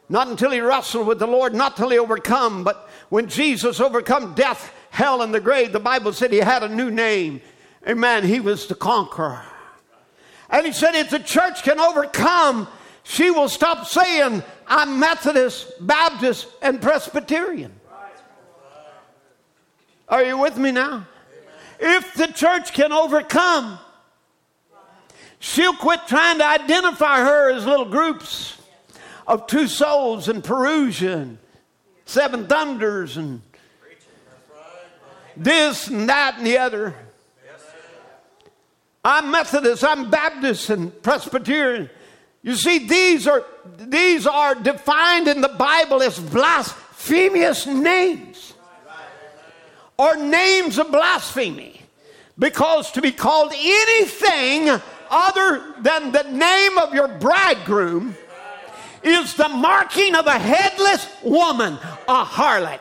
Not until he wrestled with the Lord, not till he overcome. But when Jesus overcome death, hell, and the grave, the Bible said he had a new name. Amen. He was the conqueror. And he said if the church can overcome, she will stop saying, I'm Methodist, Baptist, and Presbyterian. Are you with me now? Amen. If the church can overcome, she'll quit trying to identify her as little groups of two souls and Perusia and seven thunders and this and that and the other. I'm Methodist, I'm Baptist and Presbyterian. You see, these are defined in the Bible as blasphemous names or names of blasphemy, because to be called anything other than the name of your bridegroom is the marking of a headless woman, a harlot.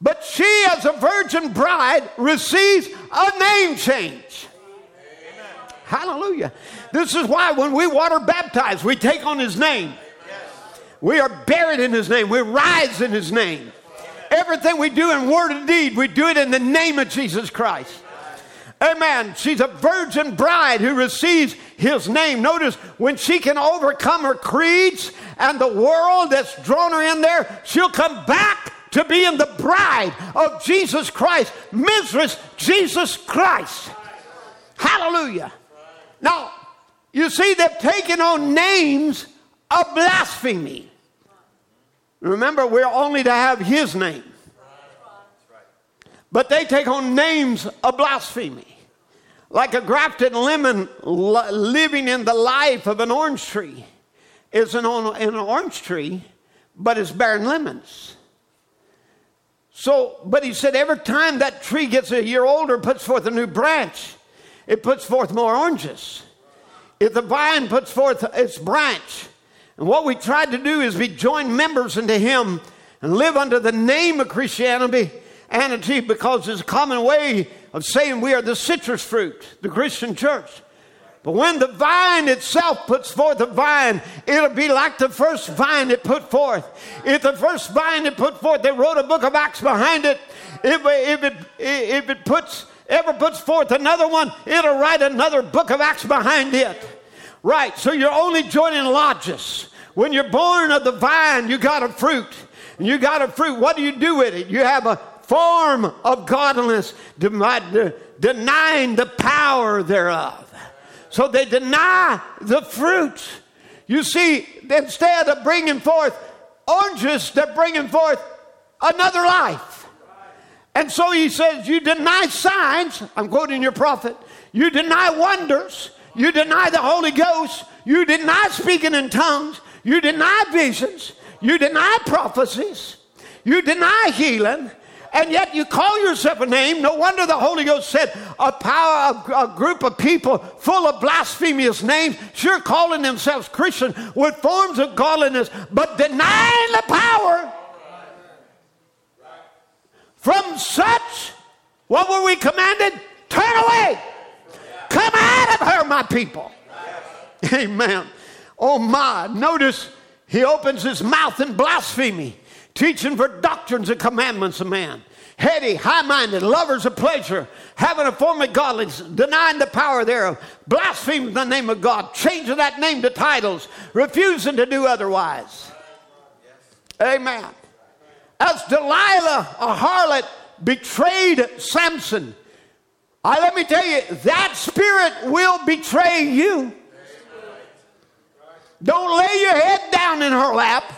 But she, as a virgin bride, receives a name change. Amen. Hallelujah. This is why when we water baptize, we take on his name. Yes. We are buried in his name. We rise in his name. Amen. Everything we do in word and deed, we do it in the name of Jesus Christ. Amen. She's a virgin bride who receives his name. Notice, when she can overcome her creeds and the world that's drawn her in there, she'll come back to being the bride of Jesus Christ, Mistress Jesus Christ. Hallelujah. Now, you see, they've taken on names of blasphemy. Remember, we're only to have his name. But they take on names of blasphemy. Like a grafted lemon living in the life of an orange tree is an orange tree, but it's bearing lemons. So, but he said every time that tree gets a year older, puts forth a new branch, it puts forth more oranges. If the vine puts forth its branch, and what we tried to do is we join members into him and live under the name of Christianity, because it's a common way of saying we are the citrus fruit, the Christian church. But when the vine itself puts forth a vine, it'll be like the first vine it put forth. If the first vine it put forth, they wrote a book of Acts behind it. If it ever puts forth another one, it'll write another book of Acts behind it. Right, so you're only joining lodges. When you're born of the vine, you got a fruit. And you got a fruit. What do you do with it? You have a form of godliness, denying the power thereof. So they deny the fruit. You see, instead of bringing forth oranges, they're bringing forth another life. And so he says, you deny signs. I'm quoting your prophet. You deny wonders. You deny the Holy Ghost. You deny speaking in tongues. You deny visions. You deny prophecies. You deny healing. And yet you call yourself a name. No wonder the Holy Ghost said a group of people full of blasphemous names, sure calling themselves Christian with forms of godliness, but denying the power. From such, what were we commanded? Turn away. Come out of her, my people. Amen. Oh my, notice he opens his mouth in blasphemy, teaching for doctrines and commandments of man. Heady, high-minded, lovers of pleasure, having a form of godliness, denying the power thereof, blaspheming the name of God, changing that name to titles, refusing to do otherwise. Amen. As Delilah, a harlot, betrayed Samson, let me tell you, that spirit will betray you. Don't lay your head down in her lap.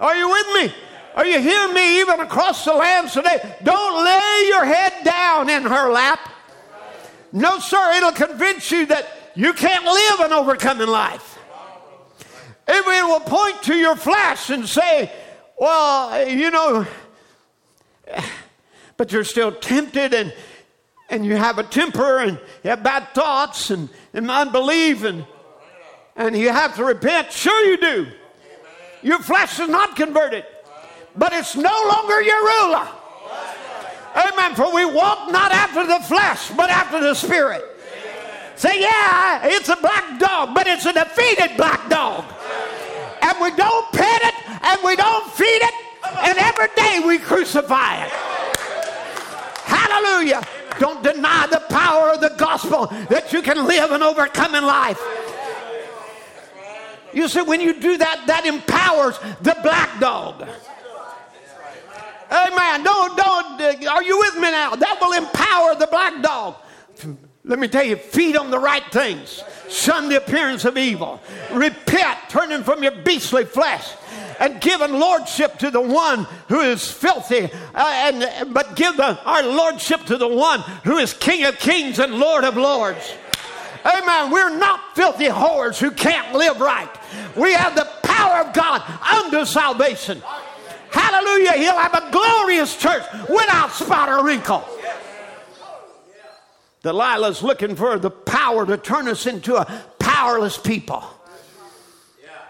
Are you with me? Are you hearing me? Even across the land today, don't lay your head down in her lap. No, sir, it'll convince you that you can't live an overcoming life. It will point to your flesh and say, well, you know, but you're still tempted and you have a temper and you have bad thoughts and unbelief and you have to repent. Sure you do. Your flesh is not converted, but it's no longer your ruler. Amen. For we walk not after the flesh, but after the Spirit. Say, yeah, it's a black dog, but it's a defeated black dog. And we don't pet it, and we don't feed it, and every day we crucify it. Hallelujah. Don't deny the power of the gospel that you can live an overcoming life. You see, when you do that, that empowers the black dog. Amen. Don't. Are you with me now? That will empower the black dog. Let me tell you, feed on the right things. Shun the appearance of evil. Repent, turning from your beastly flesh, and giving lordship to the one who is filthy. But give our lordship to the one who is King of Kings and Lord of Lords. Amen. We're not filthy whores who can't live right. We have the power of God unto salvation. Hallelujah. He'll have a glorious church without spot or wrinkle. Delilah's looking for the power to turn us into a powerless people.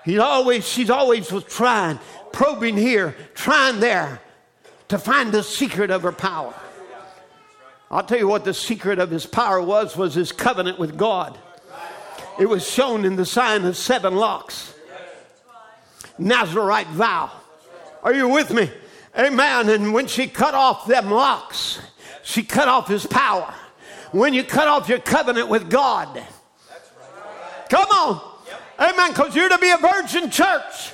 She's always was trying, probing here, trying there to find the secret of her power. I'll tell you what the secret of his power was his covenant with God. It was shown in the sign of 7 locks. Nazarite vow. Are you with me? Amen. And when she cut off them locks, she cut off his power. When you cut off your covenant with God. That's right. Come on. Yep. Amen. Because you're to be a virgin church.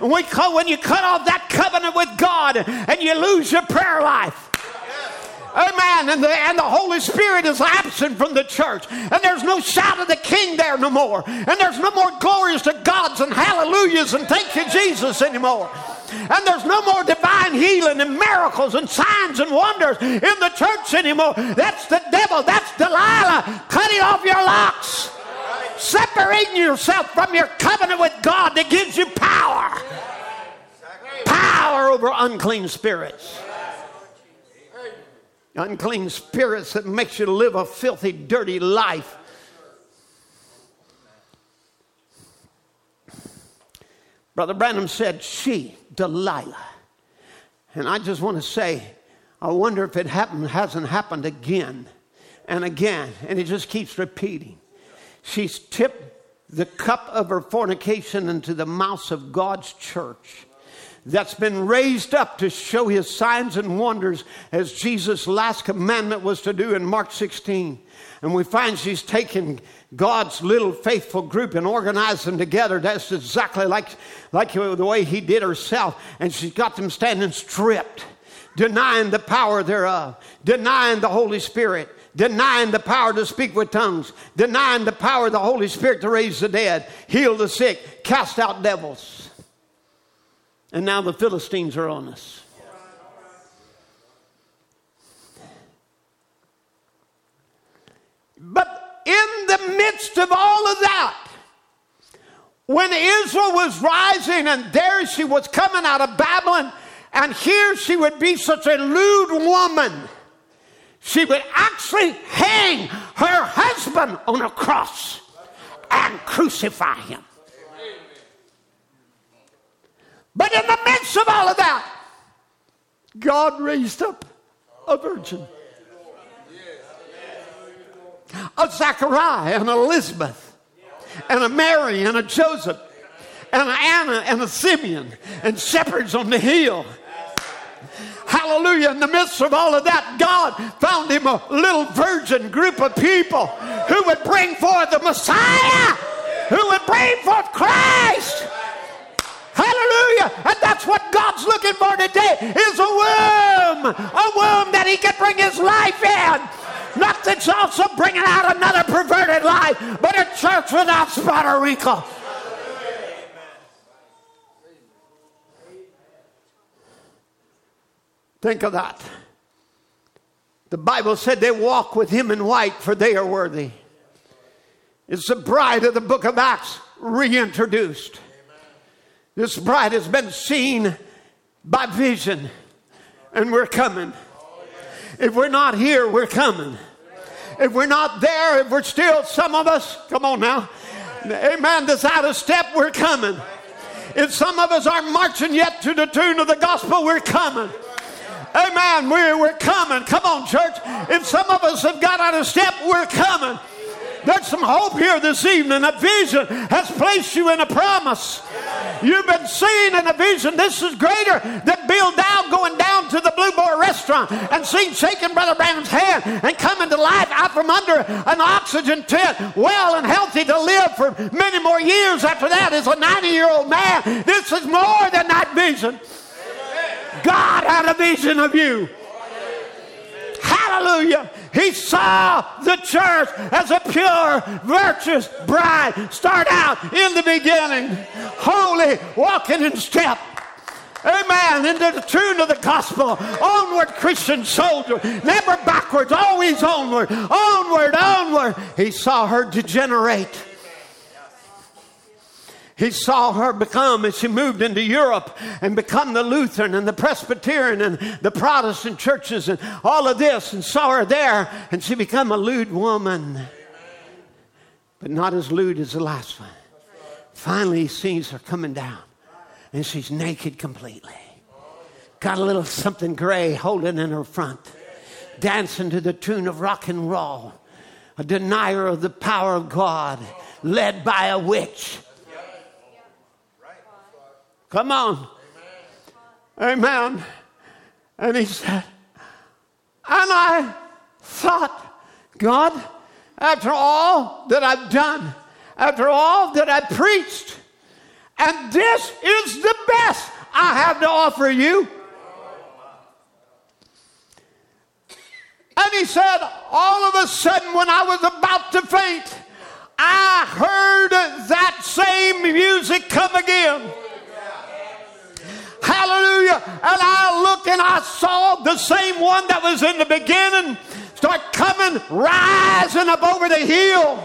And when you cut off that covenant with God and you lose your prayer life. Yes. Amen. And the Holy Spirit is absent from the church. And there's no shout of the King there no more. And there's no more glories to gods and hallelujahs and thank you Jesus anymore. And there's no more divine healing and miracles and signs and wonders in the church anymore. That's the devil. That's Delilah cutting off your locks. Separating yourself from your covenant with God that gives you power. Power over unclean spirits. Unclean spirits that makes you live a filthy, dirty life. Brother Branham said, she, Delilah. And I just want to say, I wonder if it hasn't happened again and again. And it just keeps repeating. She's tipped the cup of her fornication into the mouths of God's church. That's been raised up to show his signs and wonders as Jesus' last commandment was to do in Mark 16. And we find she's taken God's little faithful group and organized them together. That's exactly like the way he did herself. And she's got them standing stripped, denying the power thereof, denying the Holy Spirit, denying the power to speak with tongues, denying the power of the Holy Spirit to raise the dead, heal the sick, cast out devils. And now the Philistines are on us. But in the midst of all of that, when Israel was rising and there she was coming out of Babylon, and here she would be such a lewd woman, she would actually hang her husband on a cross and crucify him. But in the midst of all of that, God raised up a virgin. A Zechariah and Elizabeth and a Mary and a Joseph and an Anna and a Simeon and shepherds on the hill. Hallelujah. In the midst of all of that, God found him a little virgin group of people who would bring forth the Messiah, who would bring forth Christ. Hallelujah. And that's what God's looking for today is a womb that he can bring his life in. Nothing's also bringing out another perverted life, but a church without spot or wrinkle. Think of that. The Bible said they walk with him in white, for they are worthy. It's the bride of the book of Acts reintroduced. This bride has been seen by vision, and we're coming. If we're not here, we're coming. If we're not there, if we're still, some of us, come on now, amen, that's out of step, we're coming. If some of us aren't marching yet to the tune of the gospel, we're coming. Amen, we're coming. Come on, church. If some of us have got out of step, we're coming. There's some hope here this evening. A vision has placed you in a promise. You've been seen in a vision. This is greater than Bill Dow going down to the Blue Boar restaurant and seeing shaking Brother Branham's hand and coming to life out from under an oxygen tent, well and healthy to live for many more years after that as a 90-year-old man. This is more than that vision. God had a vision of you. Hallelujah. He saw the church as a pure, virtuous bride start out in the beginning, holy, walking in step. Amen. Into the tune of the gospel. Onward, Christian soldier. Never backwards, always onward. Onward, onward. He saw her degenerate. He saw her become, as she moved into Europe and become the Lutheran and the Presbyterian and the Protestant churches and all of this, and saw her there, and she became a lewd woman. But not as lewd as the last one. Finally, he sees her coming down, and she's naked completely. Got a little something gray holding in her front, dancing to the tune of rock and roll. A denier of the power of God, led by a witch. Come on. Amen. And he said, and I thought, God, after all that I've done, after all that I've preached, and this is the best I have to offer you. And he said, all of a sudden when I was about to faint, I heard that same music come again. Hallelujah. And I looked and I saw the same one that was in the beginning start coming, rising up over the hill,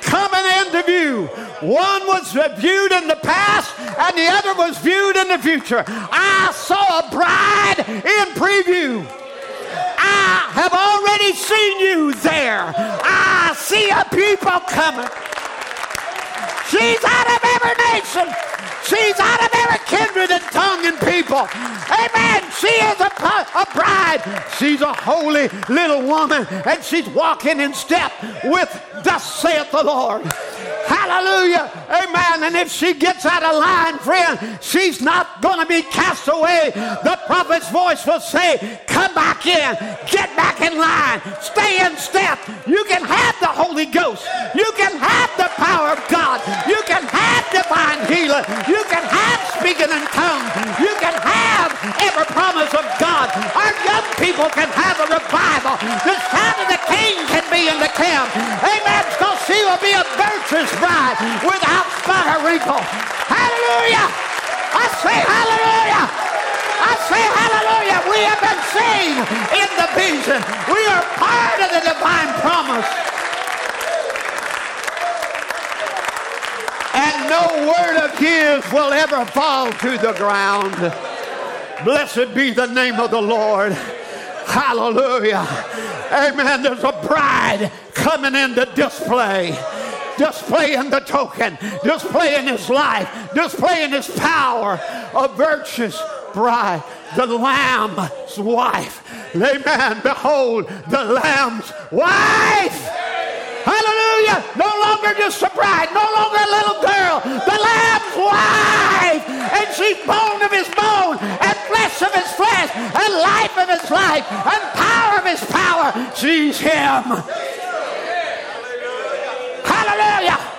coming into view. One was viewed in the past and the other was viewed in the future. I saw a bride in preview. I have already seen you there. I see a people coming. She's out of every nation. She's out of every kindred and tongue and people. Amen. She is a bride. She's a holy little woman, and she's walking in step with thus saith the Lord. Hallelujah. Amen. And if she gets out of line, friend, she's not going to be cast away. The prophet's voice will say, come back in. Get back in line. Stay in step. You can have the Holy Ghost. You can have the power of God. You can have divine healing. You can have speaking in tongues. You can have every promise of God. Our young people can have a revival. The sound of the King can be in the camp. Amen. Because she will be a virtuous bride without spot or wrinkle. Hallelujah. I say hallelujah. I say hallelujah. We have been seen in the vision. We are part of the divine promise. And no word of his will ever fall to the ground. Blessed be the name of the Lord. Hallelujah. Amen. There's a bride coming into display. Displaying the token. Displaying his life. Displaying his power. A virtuous bride. The Lamb's wife. Amen. Behold, the Lamb's wife. Hallelujah. No longer just a bride. No longer a little girl. The Lamb's wife. And she's bone of his bone. And flesh of his flesh. And life of his life. And power of his power. She's him. Hallelujah.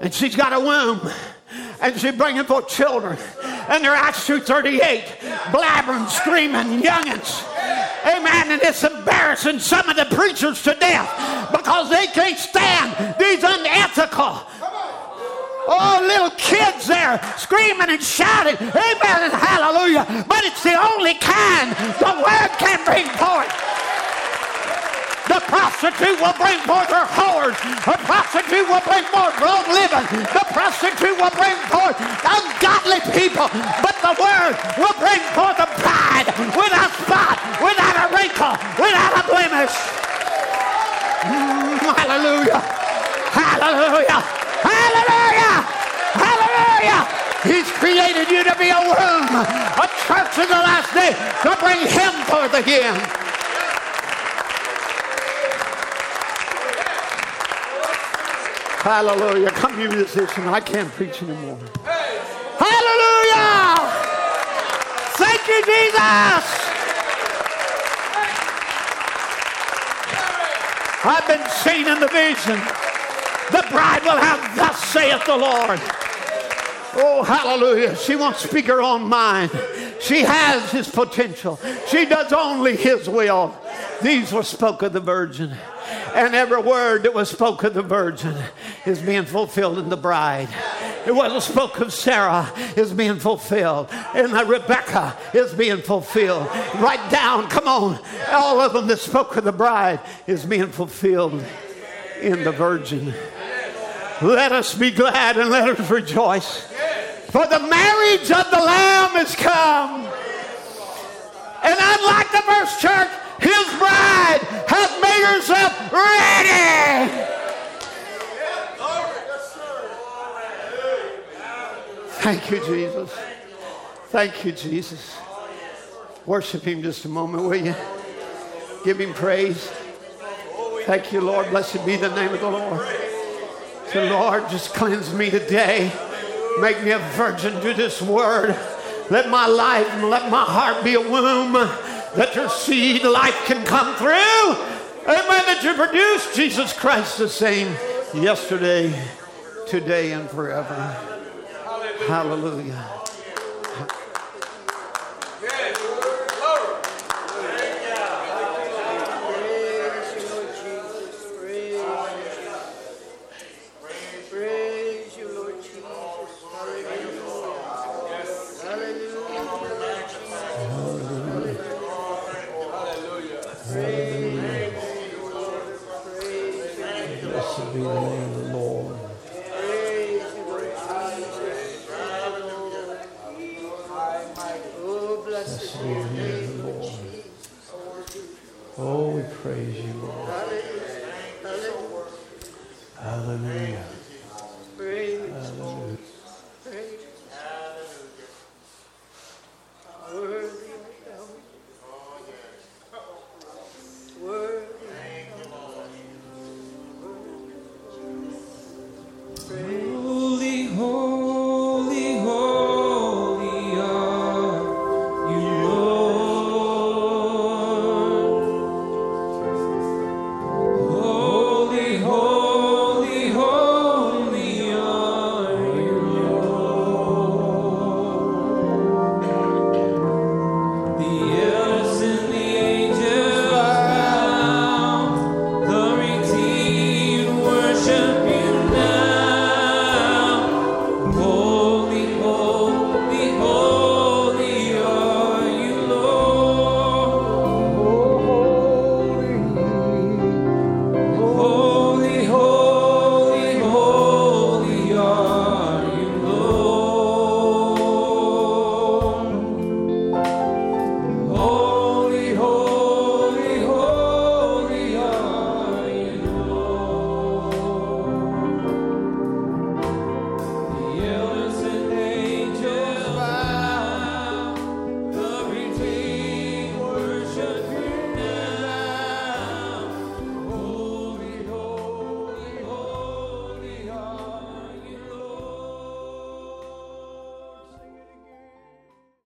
And she's got a womb. And she's bringing forth children. And they're Acts 2:38. Blabbering, screaming, youngins. Amen. And it's embarrassing some of the preachers to death because they can't stand these unethical. Oh, little kids David's there screaming and shouting, amen and hallelujah. But it's the only kind the word can bring forth. The prostitute will bring forth her whores. The prostitute will bring forth wrong living. The prostitute will bring forth ungodly people. But the word will bring forth a bride without spot, without a wrinkle, without a blemish. Hallelujah. Hallelujah. Hallelujah. Hallelujah. He's created you to be a womb, a church in the last day, to bring him forth again. Hallelujah. Come here, musician. I can't preach anymore. Hallelujah. Thank you, Jesus. I've been seen in the vision. The bride will have, thus saith the Lord. Oh, hallelujah. She won't speak her own mind. She has his potential. She does only his will. These were spoken of the virgin. And every word that was spoken of the virgin is being fulfilled in the bride. It wasn't spoken of Sarah is being fulfilled. And Rebecca is being fulfilled. Right down, come on. All of them that spoke of the bride is being fulfilled in the virgin. Let us be glad and let us rejoice. For the marriage of the Lamb is come. And unlike the first church, his bride hath made herself ready. Thank you, Jesus. Thank you, Jesus. Worship him just a moment, will you? Give him praise. Thank you, Lord. Blessed be the name of the Lord. The Lord, just cleanse me today. Make me a virgin to this word. Let my life and let my heart be a womb that your seed life can come through. Amen. That you produce Jesus Christ the same yesterday, today, and forever. Hallelujah. Praise you, Lord.